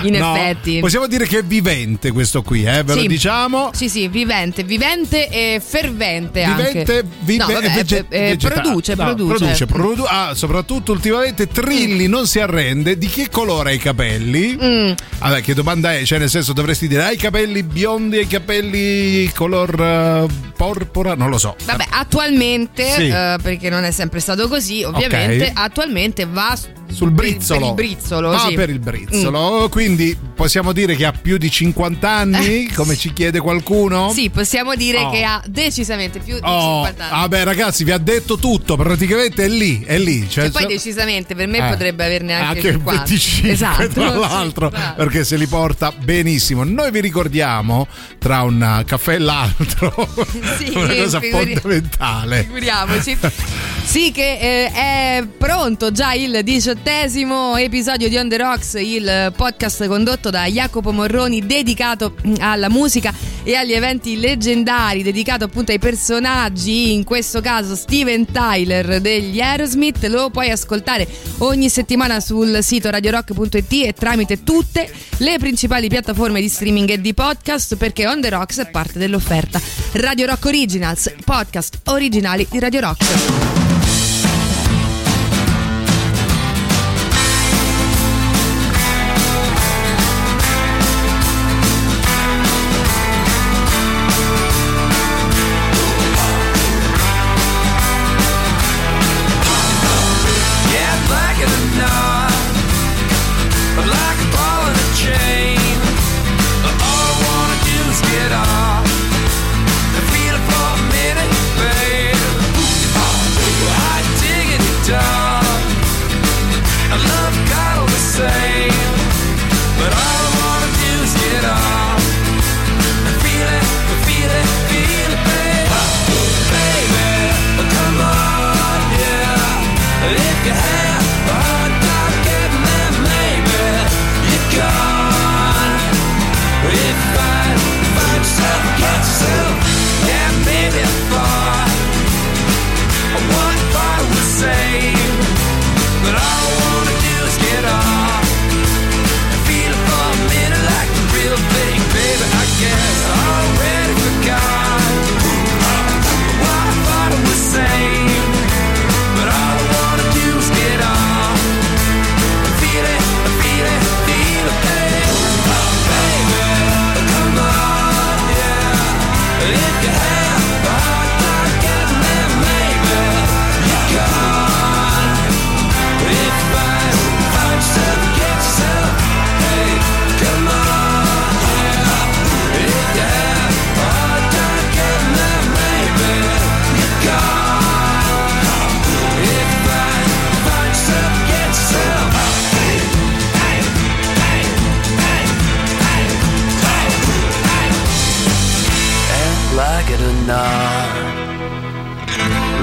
in effetti possiamo dire che è vivente questo qui, ve sì. Lo diciamo. Sì, vivente e fervente anche. Produce. Soprattutto ultimamente Trilli non si arrende. Di che colore ha i capelli? Vabbè, che domanda è? Cioè, nel senso, dovresti dire hai i capelli biondi, hai i capelli color porpora, non lo so. Vabbè, attualmente, perché non è sempre stato così, ovviamente, okay. Attualmente va sul brizzolo. Per il brizzolo, ah, sì. Per il brizzolo. Quindi possiamo dire che ha più di 50 anni, come ci chiede qualcuno? Sì, possiamo dire che ha decisamente più di 50 anni. Vabbè, ragazzi, vi ha detto tutto, praticamente è lì. Cioè, e poi decisamente per me potrebbe averne anche 50. 25, esatto, tra l'altro, perché se li porta benissimo. Noi vi ricordiamo, tra un caffè e l'altro, sì, una cosa fondamentale. Figuriamoci. Sì, che è pronto già il 18° episodio di On The Rocks, il podcast condotto da Jacopo Morroni, dedicato alla musica e agli eventi leggendari, dedicato appunto ai personaggi, in questo caso Steven Tyler degli Aerosmith. Lo puoi ascoltare ogni settimana sul sito radiorock.it e tramite tutte le principali piattaforme di streaming e di podcast, perché On The Rocks è parte dell'offerta Radio Rock Originals, podcast originali di Radio Rock.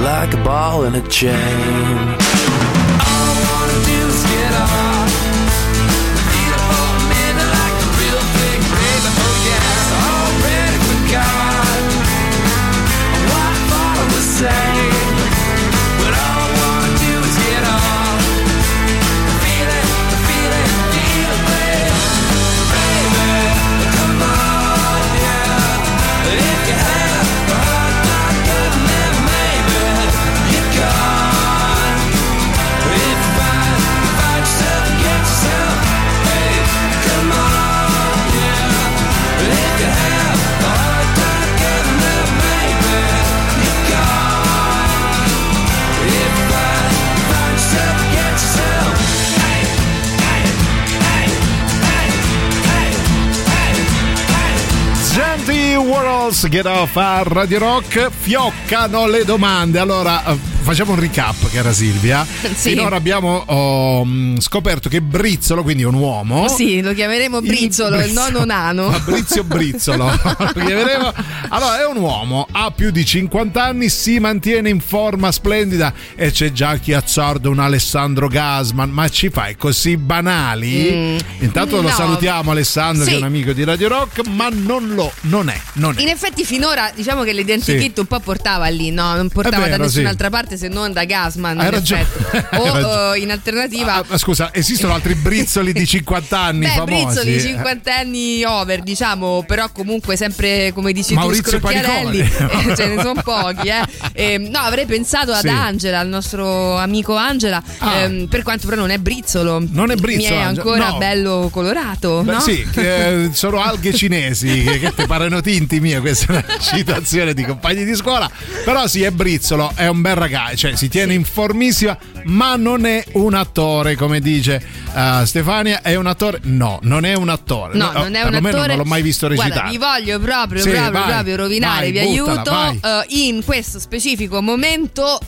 Like a ball and a chain. Get off a Radio Rock. Fioccano le domande. Allora facciamo un recap, cara Silvia. Sì. Finora abbiamo scoperto che Brizzolo, quindi un uomo. Sì, lo chiameremo Brizzolo, il nono nano. Fabrizio Brizzolo. Lo chiameremo. Allora, è un uomo, ha più di 50 anni, si mantiene in forma splendida e c'è già chi azzarda un Alessandro Gasman. Ma ci fai così banali? Intanto lo salutiamo Alessandro, sì, che è un amico di Radio Rock, ma non è. In effetti finora diciamo che l'identikit un po' portava lì, no? Non portava da nessun'altra parte, se non da Gasman, o in alternativa scusa, esistono altri brizzoli di 50 anni famosi? Brizzoli di 50 anni over, diciamo, però comunque sempre, come dici Maurizio tu, Scrocchiarelli, ce ne sono pochi, no, avrei pensato ad Angela, al nostro amico Angela, per quanto però non è brizzolo, mi è ancora bello colorato. Beh, no? Sì, sono alghe cinesi che ti parano tinti. Mia, questa è una citazione di compagni di scuola, però sì, è brizzolo, è un bel ragazzo. dai, cioè si tiene in formissima, ma non è un attore, come dice Stefania. È un attore? No, non è un attore. No, non è un attore. Non l'ho mai visto recitare. Guarda, vi voglio proprio, sì, proprio rovinare. Vi aiuto. In questo specifico momento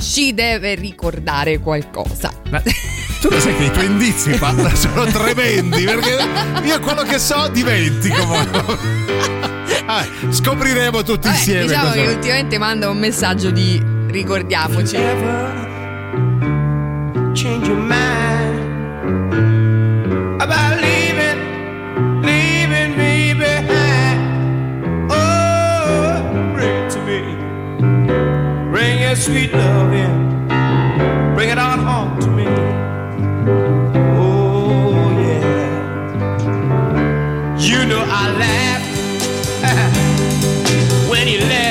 ci deve ricordare qualcosa. Beh, tu lo sai che i tuoi indizi sono tremendi, perché io quello che so dimentico. Scopriremo tutti insieme. Diciamo che ultimamente manda un messaggio di ricordiamoci. Change your mind about leaving me behind. Oh, bring it to me, bring your sweet love in, bring it on home to me. Oh yeah, you know I laughed when you left.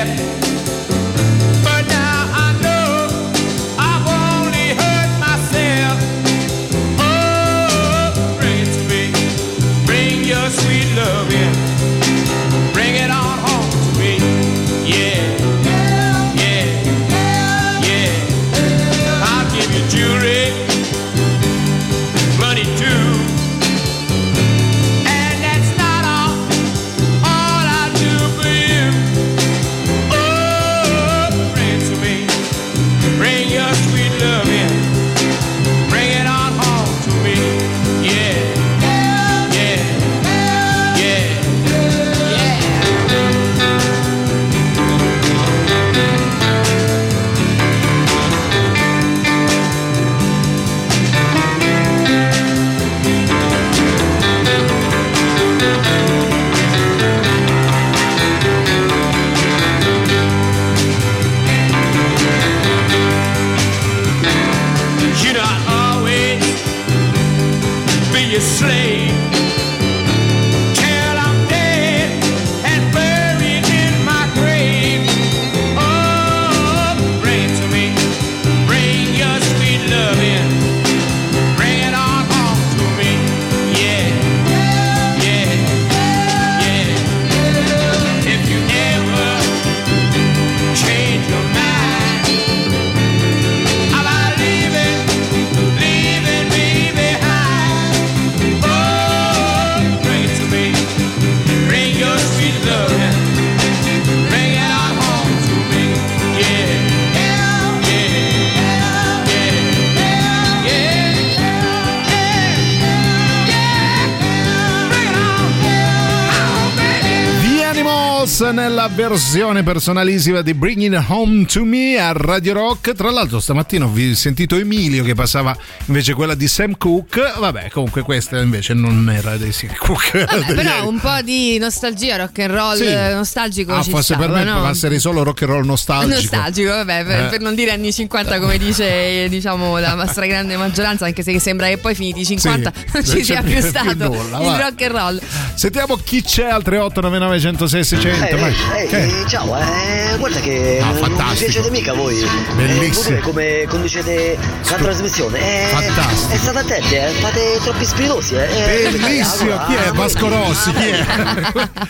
Nella versione personalissima di Bring It Home To Me a Radio Rock. Tra l'altro stamattina ho sentito Emilio che passava invece quella di Sam Cooke. Vabbè, comunque questa invece non era dei Sam Cooke. Vabbè, però un po' di nostalgia rock and roll, sì, nostalgico. Ah, ci forse stava, per me no? Passerei solo rock and roll nostalgico, vabbè, per non dire anni 50 come dice diciamo la nostra grande maggioranza, anche se sembra che poi finiti i 50 sì, non ci sia più stato nulla, il rock and roll. Sentiamo chi c'è al 3899 106 600. Ciao, guarda che non vi piacete mica voi. Bellissimo come conducete la trasmissione. Fantastico. E state attenti, fate troppi spiritosi. Bellissimo, chi è? Vasco Rossi, chi è?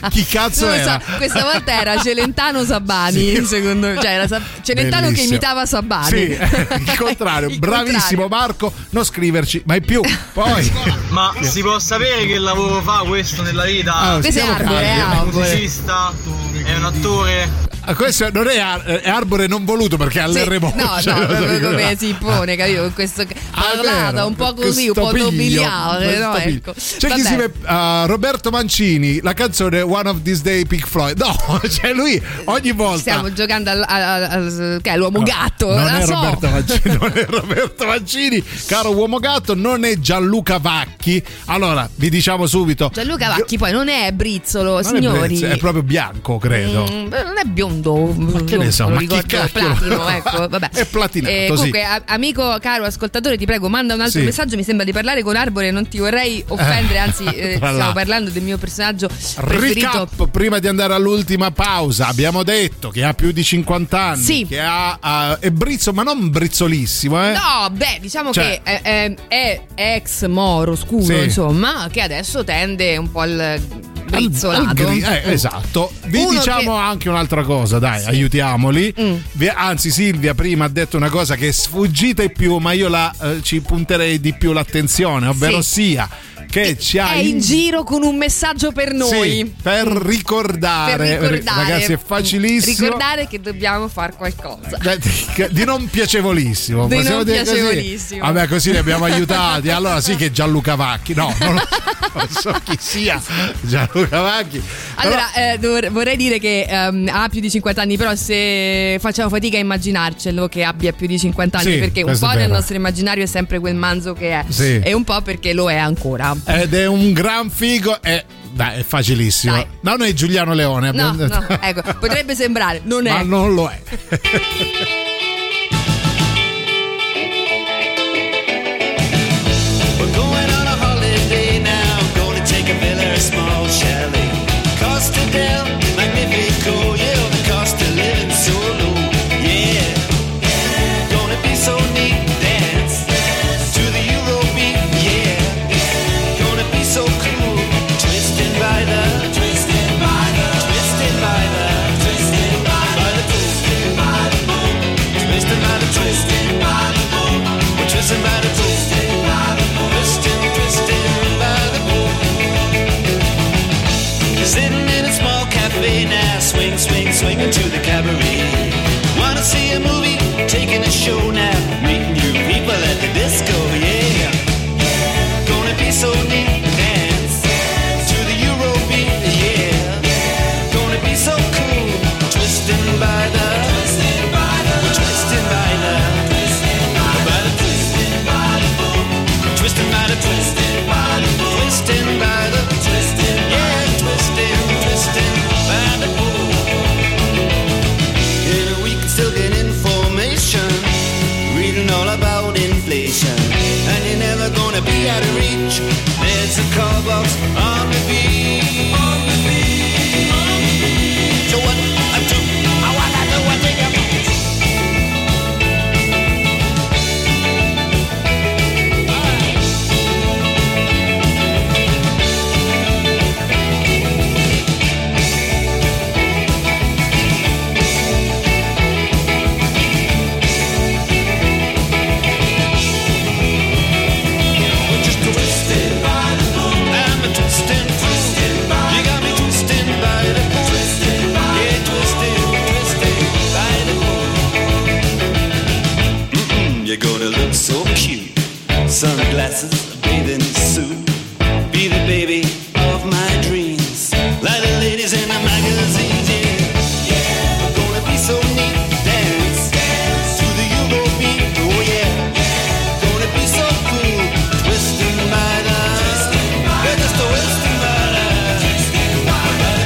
Chi cazzo era? So, questa volta era Celentano Sabani, sì, secondo me. Cioè era Celentano bellissimo, che imitava Sabani. Sì, il contrario, il bravissimo contrario. Marco, non scriverci mai più. Poi ma si può sapere che lavoro fa questo nella vita? Questo è un musicista. È un attore. Questo non è, è Arbore non voluto, perché all'eremo. Sì, no, proprio come si pone, capito? Con questo parlata un po' così, un po' nobiliare, no? Ecco. C'è chi si Roberto Mancini, la canzone One of These Day Pink Floyd. No, cioè lui ogni volta. Stiamo giocando che è l'uomo gatto. Non è Roberto Mancini, non è Roberto Mancini, caro uomo gatto, non è Gianluca Vacchi. Allora, vi diciamo subito: Gianluca Vacchi poi non è brizzolo, signori. È proprio bianco, credo. Non è biondo. Ma che ne so, ma chi platino, ecco, vabbè. È platinato, comunque, sì. Amico, caro ascoltatore, ti prego, manda un altro messaggio. Mi sembra di parlare con Arbore, non ti vorrei offendere. Anzi, stiamo parlando del mio personaggio preferito. Recap, prima di andare all'ultima pausa. Abbiamo detto che ha più di 50 anni, sì, che è brizzo, ma non brizzolissimo, no, beh, diciamo cioè, che è ex moro scuro, sì, insomma, che adesso tende un po' al brizzolato. Esatto. Vi uno diciamo che... anche un'altra cosa, dai, sì, aiutiamoli. Anzi, Silvia prima ha detto una cosa che sfuggite più, ma io la ci punterei di più l'attenzione, ovvero sì, sia che ci ha è in giro con un messaggio per noi, sì, per ricordare, ragazzi, è facilissimo ricordare che dobbiamo fare qualcosa di non piacevolissimo, di non piacevolissimo. Così? Vabbè, così li abbiamo aiutati. Allora sì che Gianluca Vacchi, no, non so chi sia Gianluca Vacchi. Allora vorrei dire che ha più di 50 anni, però se facciamo fatica a immaginarcelo che abbia più di 50 anni, sì, perché un po' nel nostro immaginario è sempre quel manzo che è, sì, e un po' perché lo è ancora. Ed è un gran figo e dai, è facilissimo. Dai. No, non è Giuliano Leone. No, ecco, potrebbe sembrare, non è. Ma non lo è. We're going on a holiday now, going to take a villa, a small chalet. Costa del Magnifico, yeah, the cost of living so low, yeah. Gonna be so neat, dance to the Eurobeat, yeah. Gonna be so cool, twisting by the, twisting by the, twisting by the, twisting by the, twisting by the moon, twisting by the, twisting by the moon, we're twisting by the, twisting by the moon, twisting, twisting by the moon. Sitting in a small cafe now, swing, swing, swing into the cabaret. Wanna see a movie? Taking a show now, meeting new people at the disco, yeah. Gonna be so neat, dance to the Eurobeat, yeah. Gonna be so cool, twisting by the, twisting by the, twisting by the, twisting by the, twisting by the moon, twisting by the, twisting by the, twisting by the, twisting, yeah. Twisting by the pool. In a week still get information, reading all about inflation, and you're never gonna be out of reach. There's a car box on the beach, on the beach, on the beach. So what I do, I wanna do, I think I'm gonna look so cute, sunglasses, a bathing suit, be the baby of my dreams, like the ladies in the magazines, yeah, yeah. Gonna be so neat, dance, dance to the Eurobeat, oh yeah, yeah. Gonna be so cool, twisting by the, twisting by the, just a twisting by the,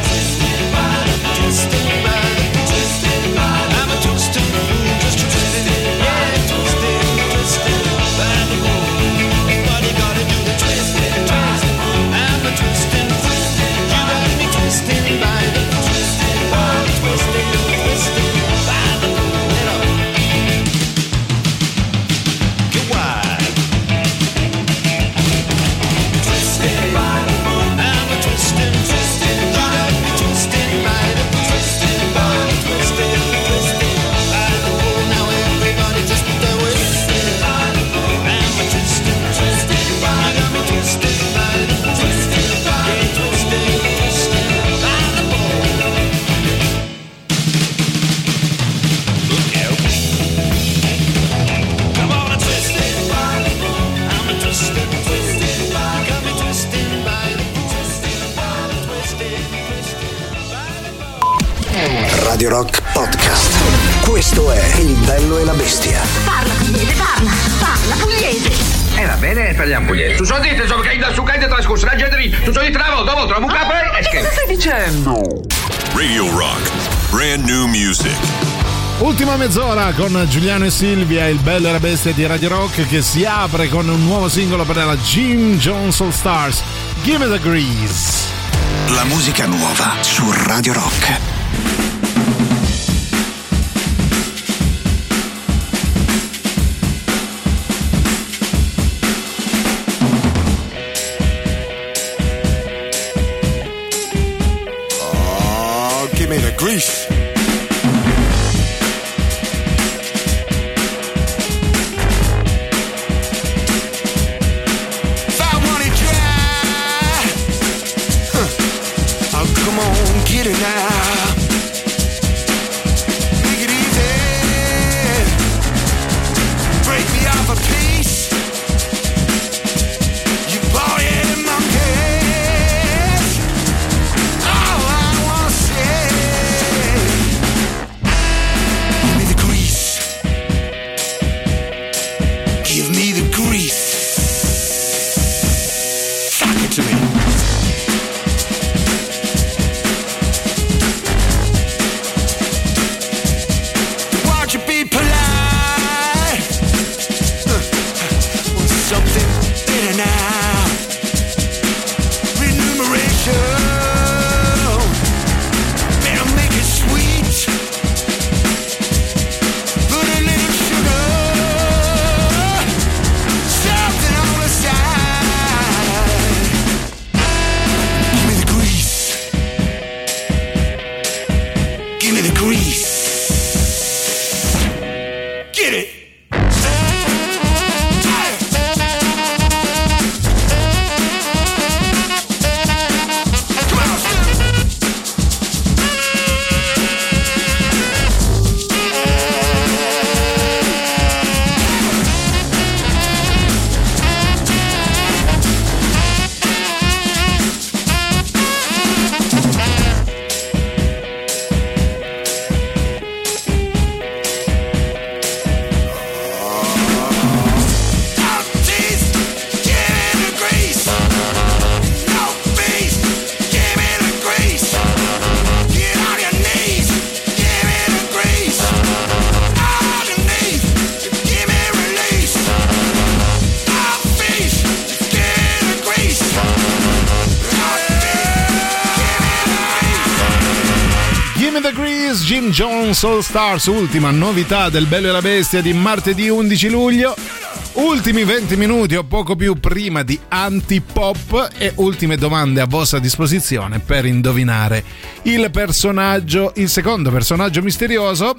twisting by the, twisting by the, twisting by the, twisting by the, I'm a twisting, just a twisting, yeah. Radio Rock Podcast. Questo è Il Bello e la Bestia. Parla pugliese, parla pugliese. E va bene, parliamo pugliese. Tu so dite, so che da su che trascorso la gente, tu so di travo, dopo trovo un capo e che cosa stai dicendo? Radio Rock, brand new music. Ultima mezz'ora con Giuliano e Silvia, Il Bello e la Bestia di Radio Rock, che si apre con un nuovo singolo per la Jim Jones All Stars, Give It a Grease. La musica nuova su Radio Rock. Grease. If I wanna try, oh, come on, get it now. Make it easy. Break me off a piece. You bought it in my head. Soul Stars, ultima novità del Bello e la Bestia di martedì 11 luglio. Ultimi 20 minuti o poco più prima di Antipop e ultime domande a vostra disposizione per indovinare il personaggio, il secondo personaggio misterioso.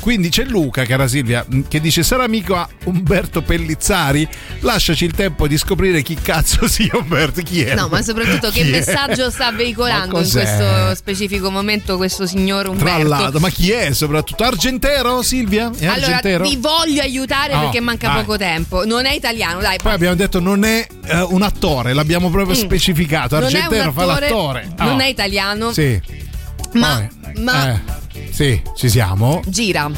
Quindi c'è Luca, cara Silvia, che dice: sarà amico a Umberto Pelizzari? Lasciaci il tempo di scoprire chi cazzo sia Umberto, chi è? No, ma soprattutto chi che è? Messaggio sta veicolando in questo specifico momento questo signor Umberto? Tra l'altro, ma chi è soprattutto? Argentero, Silvia? È Argentero? Allora, vi voglio aiutare perché manca poco tempo. Non è italiano, dai. Poi abbiamo detto non è un attore, l'abbiamo proprio specificato. Argentero fa l'attore. Non è italiano. Sì. Ma sì, ci siamo. Gira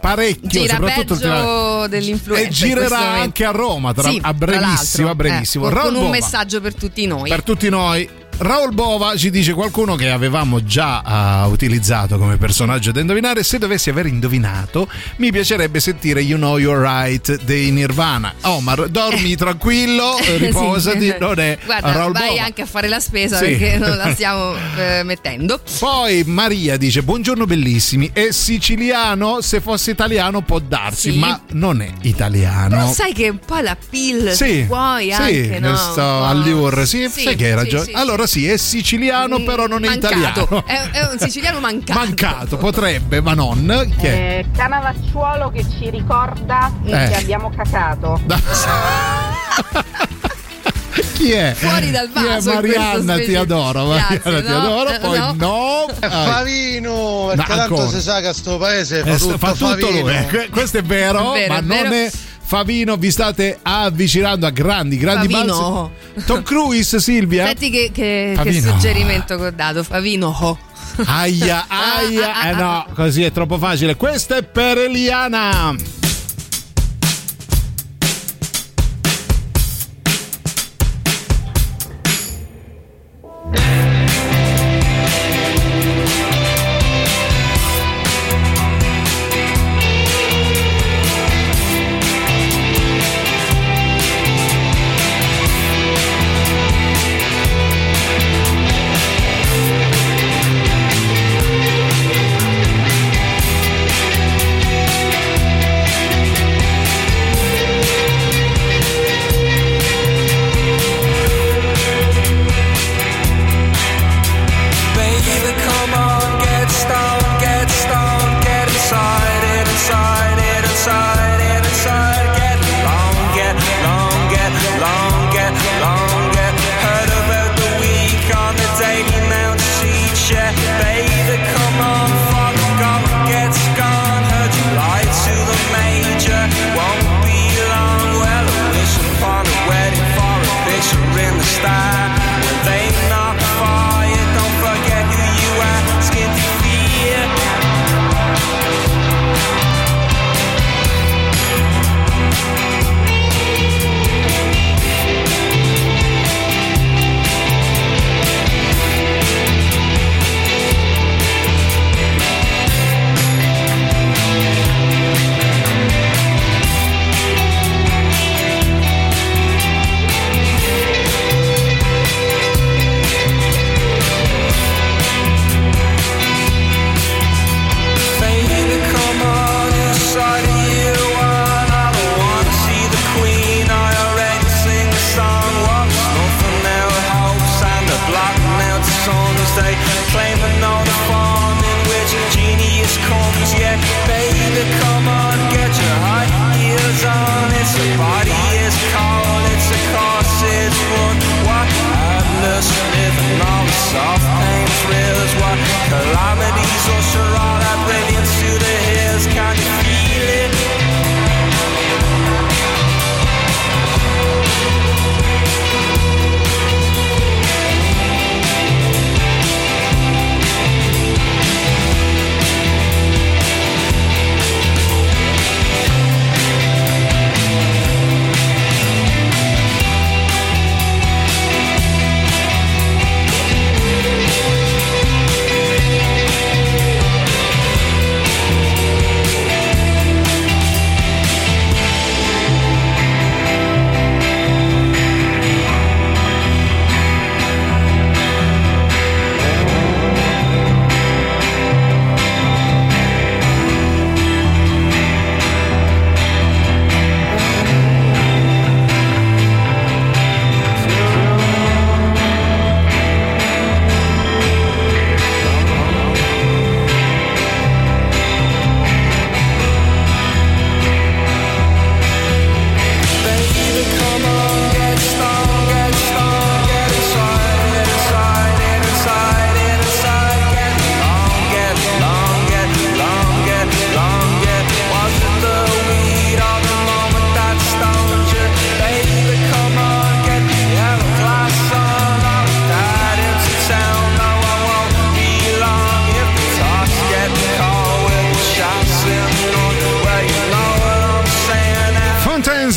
parecchio. Gira soprattutto peggio dell'influenza. E girerà anche a Roma a brevissimo. Con un messaggio per tutti noi. Raul Bova ci dice qualcuno che avevamo già utilizzato come personaggio da indovinare. Se dovessi aver indovinato, mi piacerebbe sentire You Know You're Right dei Nirvana. Omar, dormi tranquillo, riposati. Sì. Non è guarda, Raul vai Bova. Anche a fare la spesa, sì, perché non la stiamo mettendo. Poi Maria dice: buongiorno bellissimi, è siciliano? Se fosse italiano può darsi, sì, ma non è italiano. Però sai che un po' la pill vuoi anche, no? Allure, sì, sai che hai ragione. Sì. Allora sì, è siciliano, però non è italiano. È un siciliano mancato, potrebbe, ma non. Che Canavacciuolo che ci ricorda che abbiamo cacato. Chi è? Fuori dal vaso. Marianna, ti adoro. Poi no. È Favino, perché tanto si sa che a sto paese fa tutto lui. Questo è vero, non è Favino. Vi state avvicinando a grandi balzi. Tom Cruise, Silvia. Senti che suggerimento che ho dato. Favino. Aia. No, così è troppo facile. Questo è per Eliana.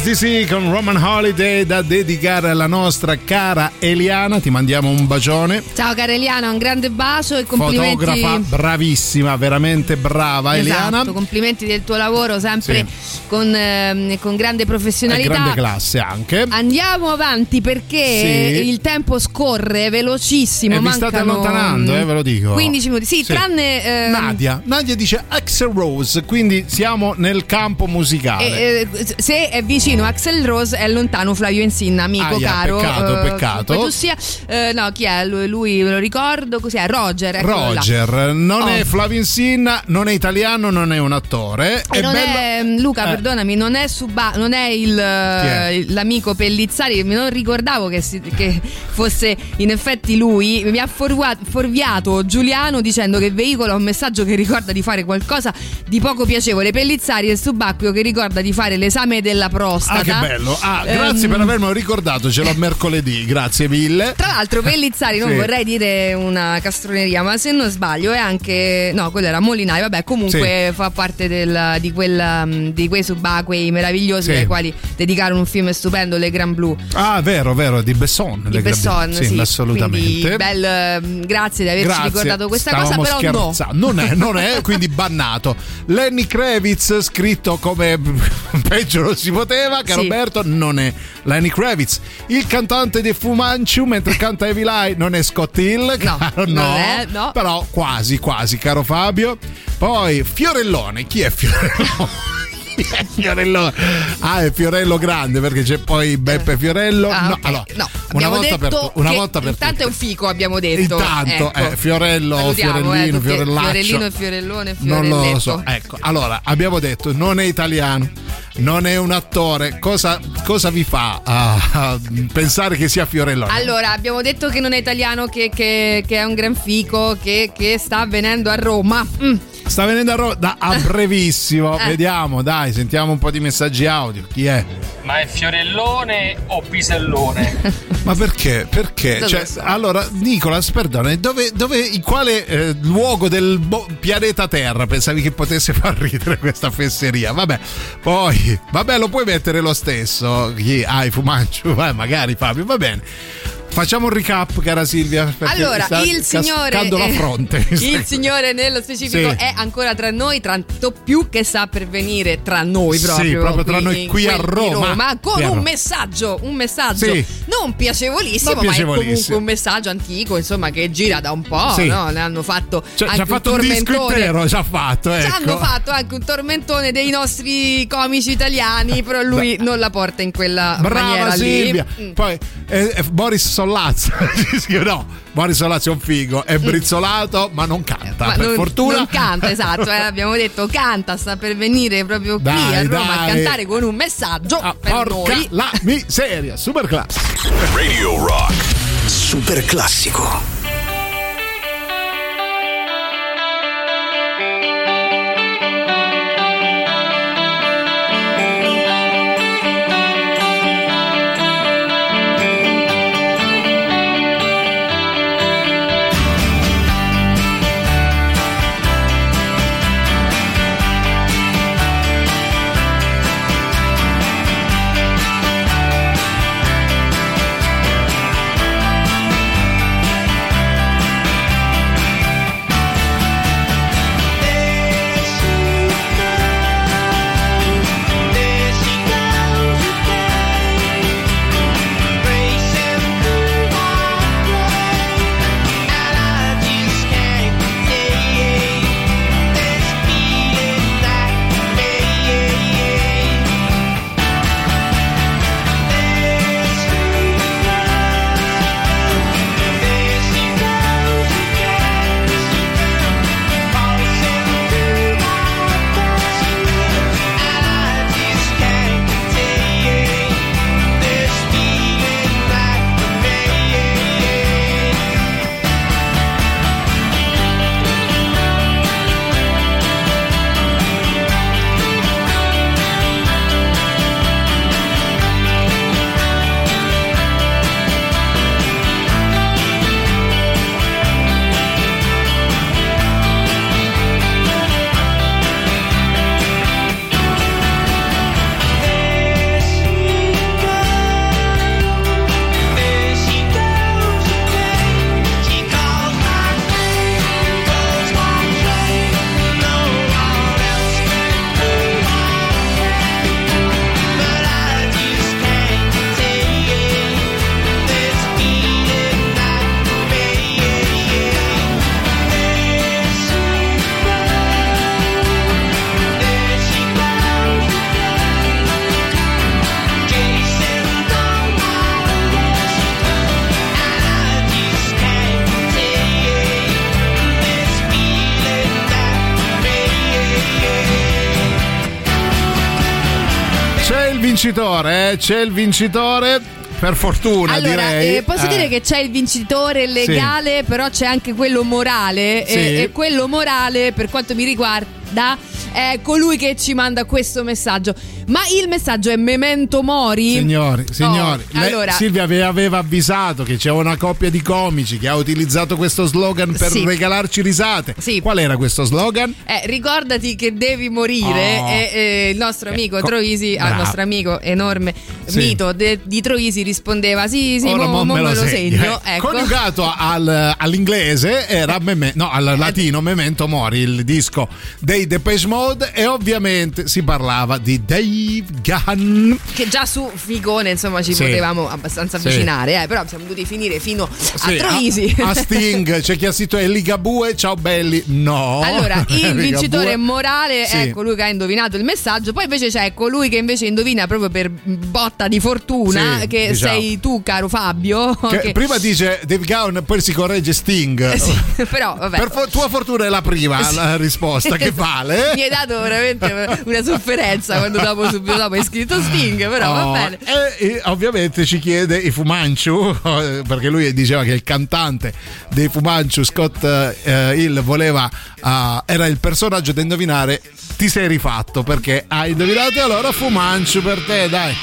SDC con Roman Holiday, da dedicare alla nostra cara Eliana. Ti mandiamo un bacione. Ciao cara Eliana, un grande bacio e complimenti. Fotografa bravissima, veramente brava, esatto, Eliana, complimenti del tuo lavoro sempre, sì, con grande professionalità e grande classe anche. Andiamo avanti perché sì, il tempo scorre velocissimo e vi state allontanando, ve lo dico. 15 minuti, sì, sì, tranne Nadia dice Axl Rose, quindi siamo nel campo musicale. Se è vicino Axl Rose è lontano Flavio Insinna, amico caro. Peccato. Tu sia, no, chi è? Lui ve lo ricordo, così è Roger. Non è Flavio Insinna, non è italiano, non è un attore. E non è, Luca, perdonami, non è non è l'amico Pellizzari, non ricordavo che fosse in effetti lui. Mi ha forviato Giuliano dicendo che veicola un messaggio che ricorda di fare qualcosa di poco piacevole. Pellizzari è subacqueo che ricorda di fare l'esame della prostata. Ah, che bello. Ah, grazie per avermelo ricordato, ce l'ho mercoledì, grazie mille. Tra l'altro Pellizzari, non vorrei dire una castroneria, ma se non sbaglio è anche, no, quello era Molinari, vabbè, comunque fa parte di quei subacquei meravigliosi ai quali dedicarono un film stupendo, Le Gran Blu. Ah, vero, di Besson. Di Besson, sì, assolutamente. Quindi, grazie di averci ricordato questa cosa, però no. Non è, quindi bannato. Lenny Kravitz, scritto come peggio non si poteva, caro Roberto, non è Lenny Kravitz. Il cantante dei Fu Manchu mentre canta Heavy Line non è Scott Hill, no. Però quasi, caro Fabio. Poi Fiorellone, chi è Fiorellone? Fiorello. Ah, è Fiorello grande, perché c'è poi Beppe Fiorello. Ah, okay. No, una volta per intanto è un fico, abbiamo detto. Intanto è Fiorello, salutiamo, Fiorellino, Fiorellaccio. Fiorellino e Fiorellone, Fiorelletto. Non lo so. Ecco, allora abbiamo detto non è italiano, non è un attore. Cosa vi fa a pensare che sia Fiorellone? Allora, abbiamo detto che non è italiano, che è un gran fico, che sta venendo a Roma. Sta venendo a Roma a brevissimo. Vediamo, dai, sentiamo un po' di messaggi audio. Chi è? Ma è Fiorellone o Pisellone? Ma perché? Cioè, allora, Nicolas, perdona, in quale luogo del pianeta Terra pensavi che potesse far ridere questa fesseria? Vabbè, poi lo puoi mettere lo stesso. Chi? I Fu Manchu, magari Fabio, va bene. Facciamo un recap, cara Silvia. Allora, il signore la fronte. Il signore nello specifico è ancora tra noi, tanto più che sta per venire tra noi proprio. Sì, proprio tra noi qui a Roma con un messaggio, non piacevolissimo, ma è comunque un messaggio antico, insomma, che gira da un po', no? Ne hanno fatto anche un tormentone. Ci hanno fatto anche un tormentone dei nostri comici italiani, però lui non la porta in quella maniera lì. Silvia. Poi Boris Sollazzo è un figo, è brizzolato ma non canta, per fortuna non canta, esatto, abbiamo detto canta, sta per venire proprio qui a Roma a cantare con un messaggio per noi. La miseria, super classico. Radio Rock super classico. vincitore, c'è il vincitore. Per fortuna, allora, direi. Posso dire che c'è il vincitore legale, però c'è anche quello morale. E quello morale, per quanto mi riguarda, è colui che ci manda questo messaggio. Ma il messaggio è Memento Mori. Signori, allora, Silvia vi aveva avvisato che c'è una coppia di comici che ha utilizzato questo slogan per regalarci risate. Qual era questo slogan? Ricordati che devi morire. Il nostro amico Troisi, il nostro amico enorme mito di Troisi, rispondeva sì, ora me lo segno. Ecco. Coniugato all'inglese era al latino Memento Mori, il disco dei Depeche Mode, e ovviamente si parlava di Dave Gahan, che già su Figone insomma ci potevamo abbastanza avvicinare, però siamo dovuti finire fino a Troisi, a Sting. C'è chi ha scritto è Ligabue, ciao belli. No, allora il vincitore morale è colui che ha indovinato il messaggio. Poi invece c'è colui che invece indovina proprio per botta di fortuna, che sei tu, caro Fabio, che prima dice Dave Gahan, poi si corregge Sting, però vabbè, per tua fortuna è la prima la risposta che vale. Mi hai dato veramente una sofferenza quando subito dopo hai scritto Sting, però va bene. E ovviamente ci chiede i Fu Manchu, perché lui diceva che il cantante dei Fu Manchu, Scott Hill, voleva era il personaggio da indovinare. Ti sei rifatto perché hai indovinato, allora Fu Manchu per te, dai.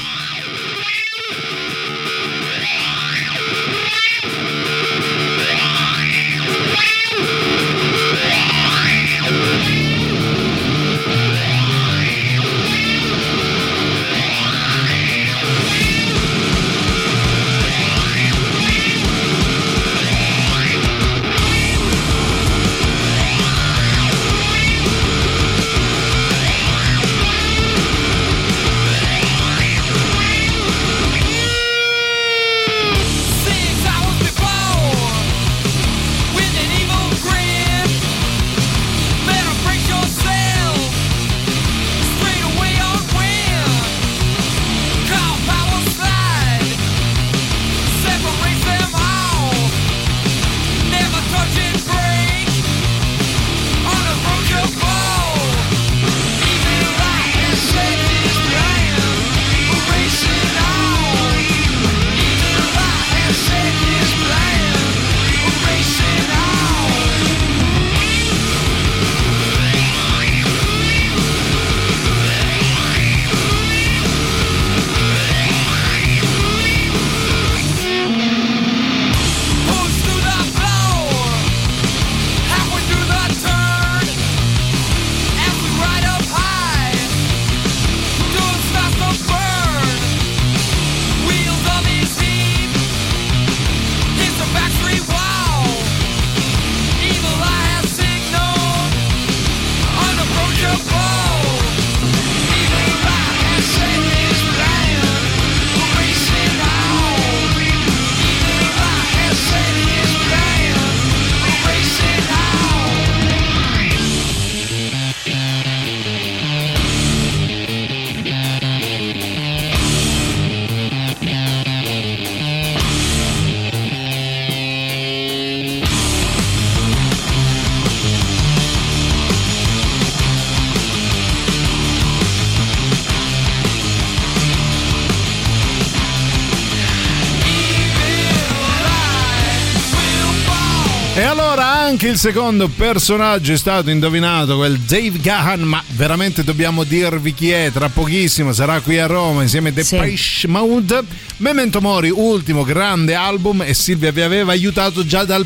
Anche il secondo personaggio è stato indovinato, quel Dave Gahan, ma veramente dobbiamo dirvi chi è, tra pochissimo sarà qui a Roma insieme a Depeche Mode. Memento Mori, ultimo grande album, e Silvia vi aveva aiutato già da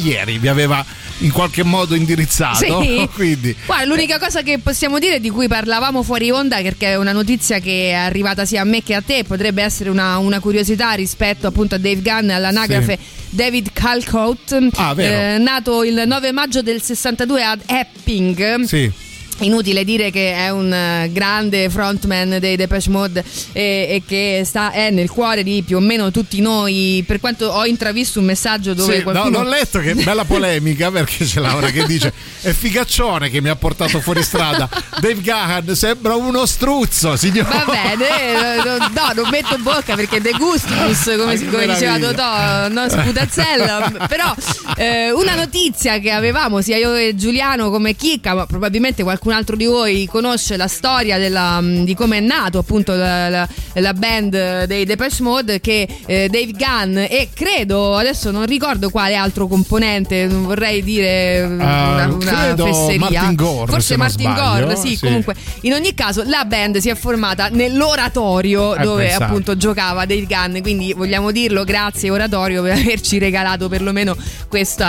ieri, vi aveva in qualche modo indirizzato. Quindi guarda, l'unica cosa che possiamo dire, di cui parlavamo fuori onda, perché è una notizia che è arrivata sia a me che a te, potrebbe essere una curiosità rispetto appunto a Dave Gahan, all'anagrafe David Calcott, nato il 9 maggio del 62 ad Epping. Inutile dire che è un grande frontman dei Depeche Mode e che è nel cuore di più o meno tutti noi. Per quanto ho intravisto un messaggio dove qualcuno... l'ho letto, che bella polemica, perché c'è Laura che dice è figaccione che mi ha portato fuori strada, Dave Gahan sembra uno struzzo, signor. Va bene, non metto bocca perché de gustibus, come diceva Totò, non sputazzella. Però una notizia che avevamo sia io e Giuliano come chicca, ma probabilmente qualcun altro di voi conosce la storia di come è nato appunto la band dei Depeche Mode, che Dave Gahan e credo, adesso non ricordo quale altro componente, non vorrei dire una fesseria, forse Martin Gore, sì, comunque in ogni caso la band si è formata nell'oratorio dove appunto giocava Dave Gahan, quindi vogliamo dirlo, grazie Oratorio per averci regalato perlomeno questo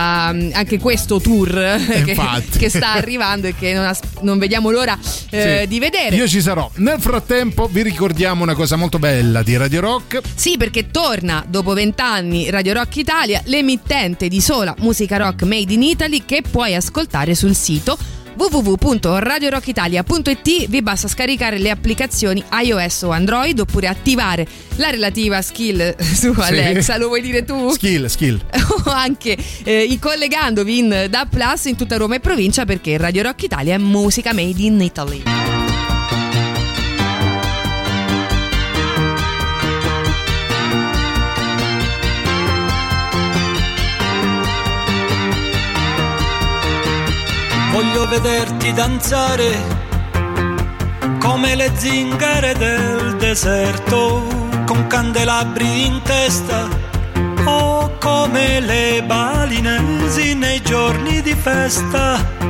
tour che sta arrivando e che non vediamo l'ora di vedere. Io ci sarò. Nel frattempo vi ricordiamo una cosa molto bella di Radio Rock. Sì, perché torna dopo 20 anni Radio Rock Italia, l'emittente di sola musica rock made in Italy, che puoi ascoltare sul sito www.radiorockitalia.it. vi basta scaricare le applicazioni iOS o Android, oppure attivare la relativa skill su Alexa, sì. Lo vuoi dire tu? Skill o anche collegandovi in DAB Plus in tutta Roma e provincia, perché Radio Rock Italia è musica made in Italy. Voglio vederti danzare come le zingare del deserto, con candelabri in testa o come le balinesi nei giorni di festa.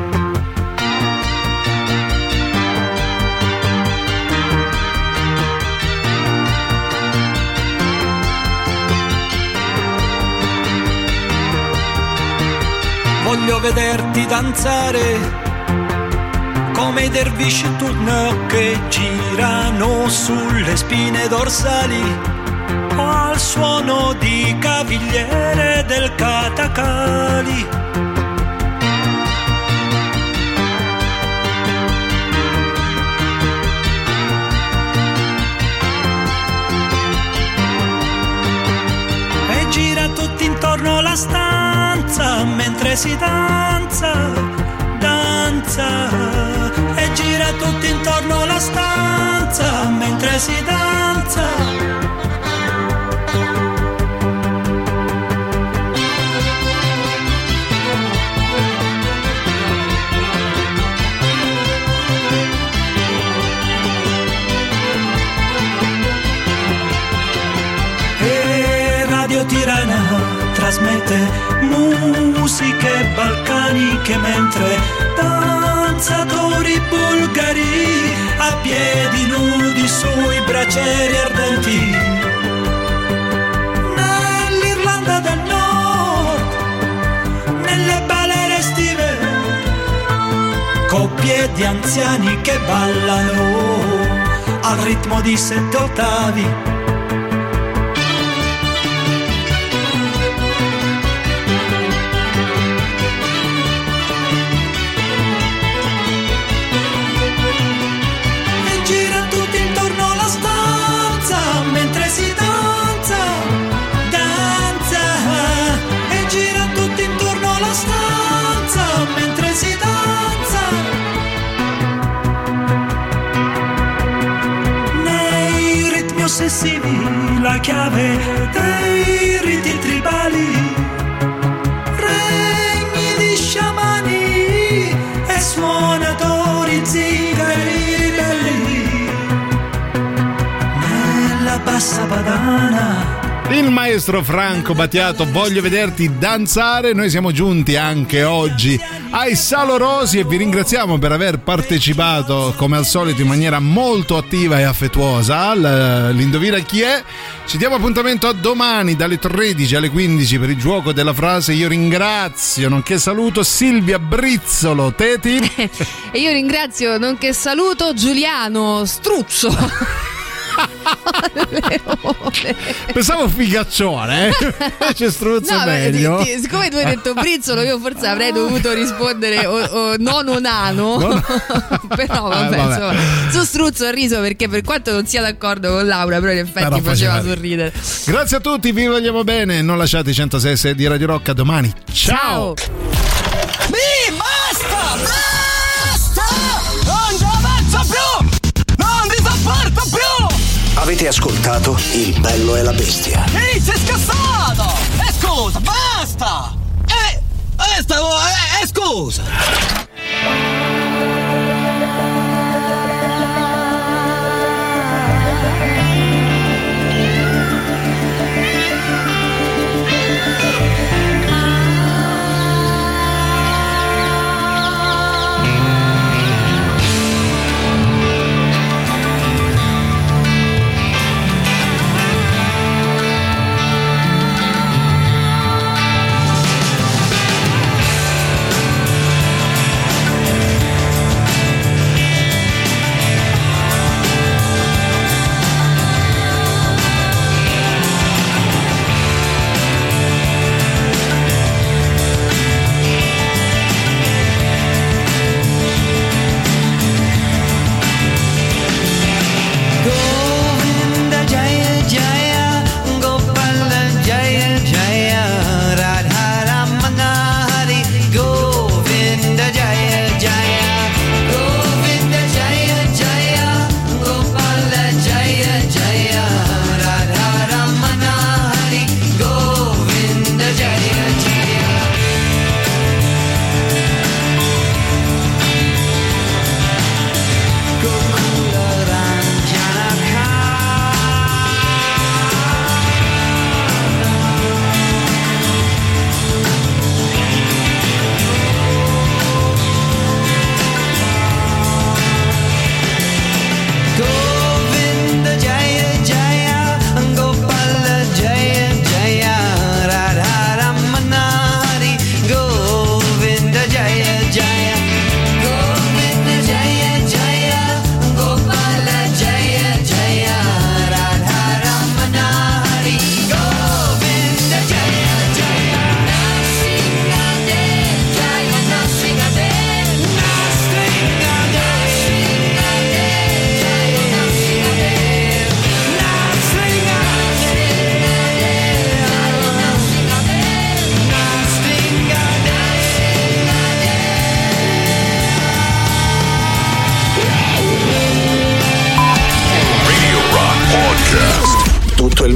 Voglio vederti danzare come i dervisci turno che girano sulle spine dorsali, o al suono di cavigliere del katakali. E gira tutti intorno la stanza mentre si danza, e gira tutti intorno la stanza mentre si danza. E Radio Tirana trasmette musiche balcaniche mentre danzatori bulgari a piedi nudi sui bracieri ardenti. Nell'Irlanda del Nord, nelle balere estive, coppie di anziani che ballano al ritmo di 7 ottavi. La chiave dei riti tribali, regni di sciamani e suonatori zingari belli. Nella bassa padana il maestro Franco Battiato, voglio vederti danzare. Noi siamo giunti anche oggi ai Salorosi e vi ringraziamo per aver partecipato come al solito in maniera molto attiva e affettuosa. L'indovina chi è? Ci diamo appuntamento a domani dalle 13 alle 15 per il gioco della frase. Io ringrazio, nonché saluto, Silvia Brizzolo Teti. E io ringrazio, nonché saluto, Giuliano Struzzo. Leone. Pensavo figaccione, invece Struzzo, no, è meglio. Siccome tu hai detto Brizzolo, io forse avrei dovuto rispondere o nano. No. Però vabbè. Insomma, su Struzzo ho riso perché, per quanto non sia d'accordo con Laura, però in effetti però faceva sorridere. Grazie a tutti, vi vogliamo bene. Non lasciate i 106 di Radio Rock. A domani. Ciao. Basta! Non ce la faccio più! Non vi sopporto più! Avete ascoltato Il Bello e la Bestia. Ehi, sei scassato! E scusa, basta! E scusa! tutto il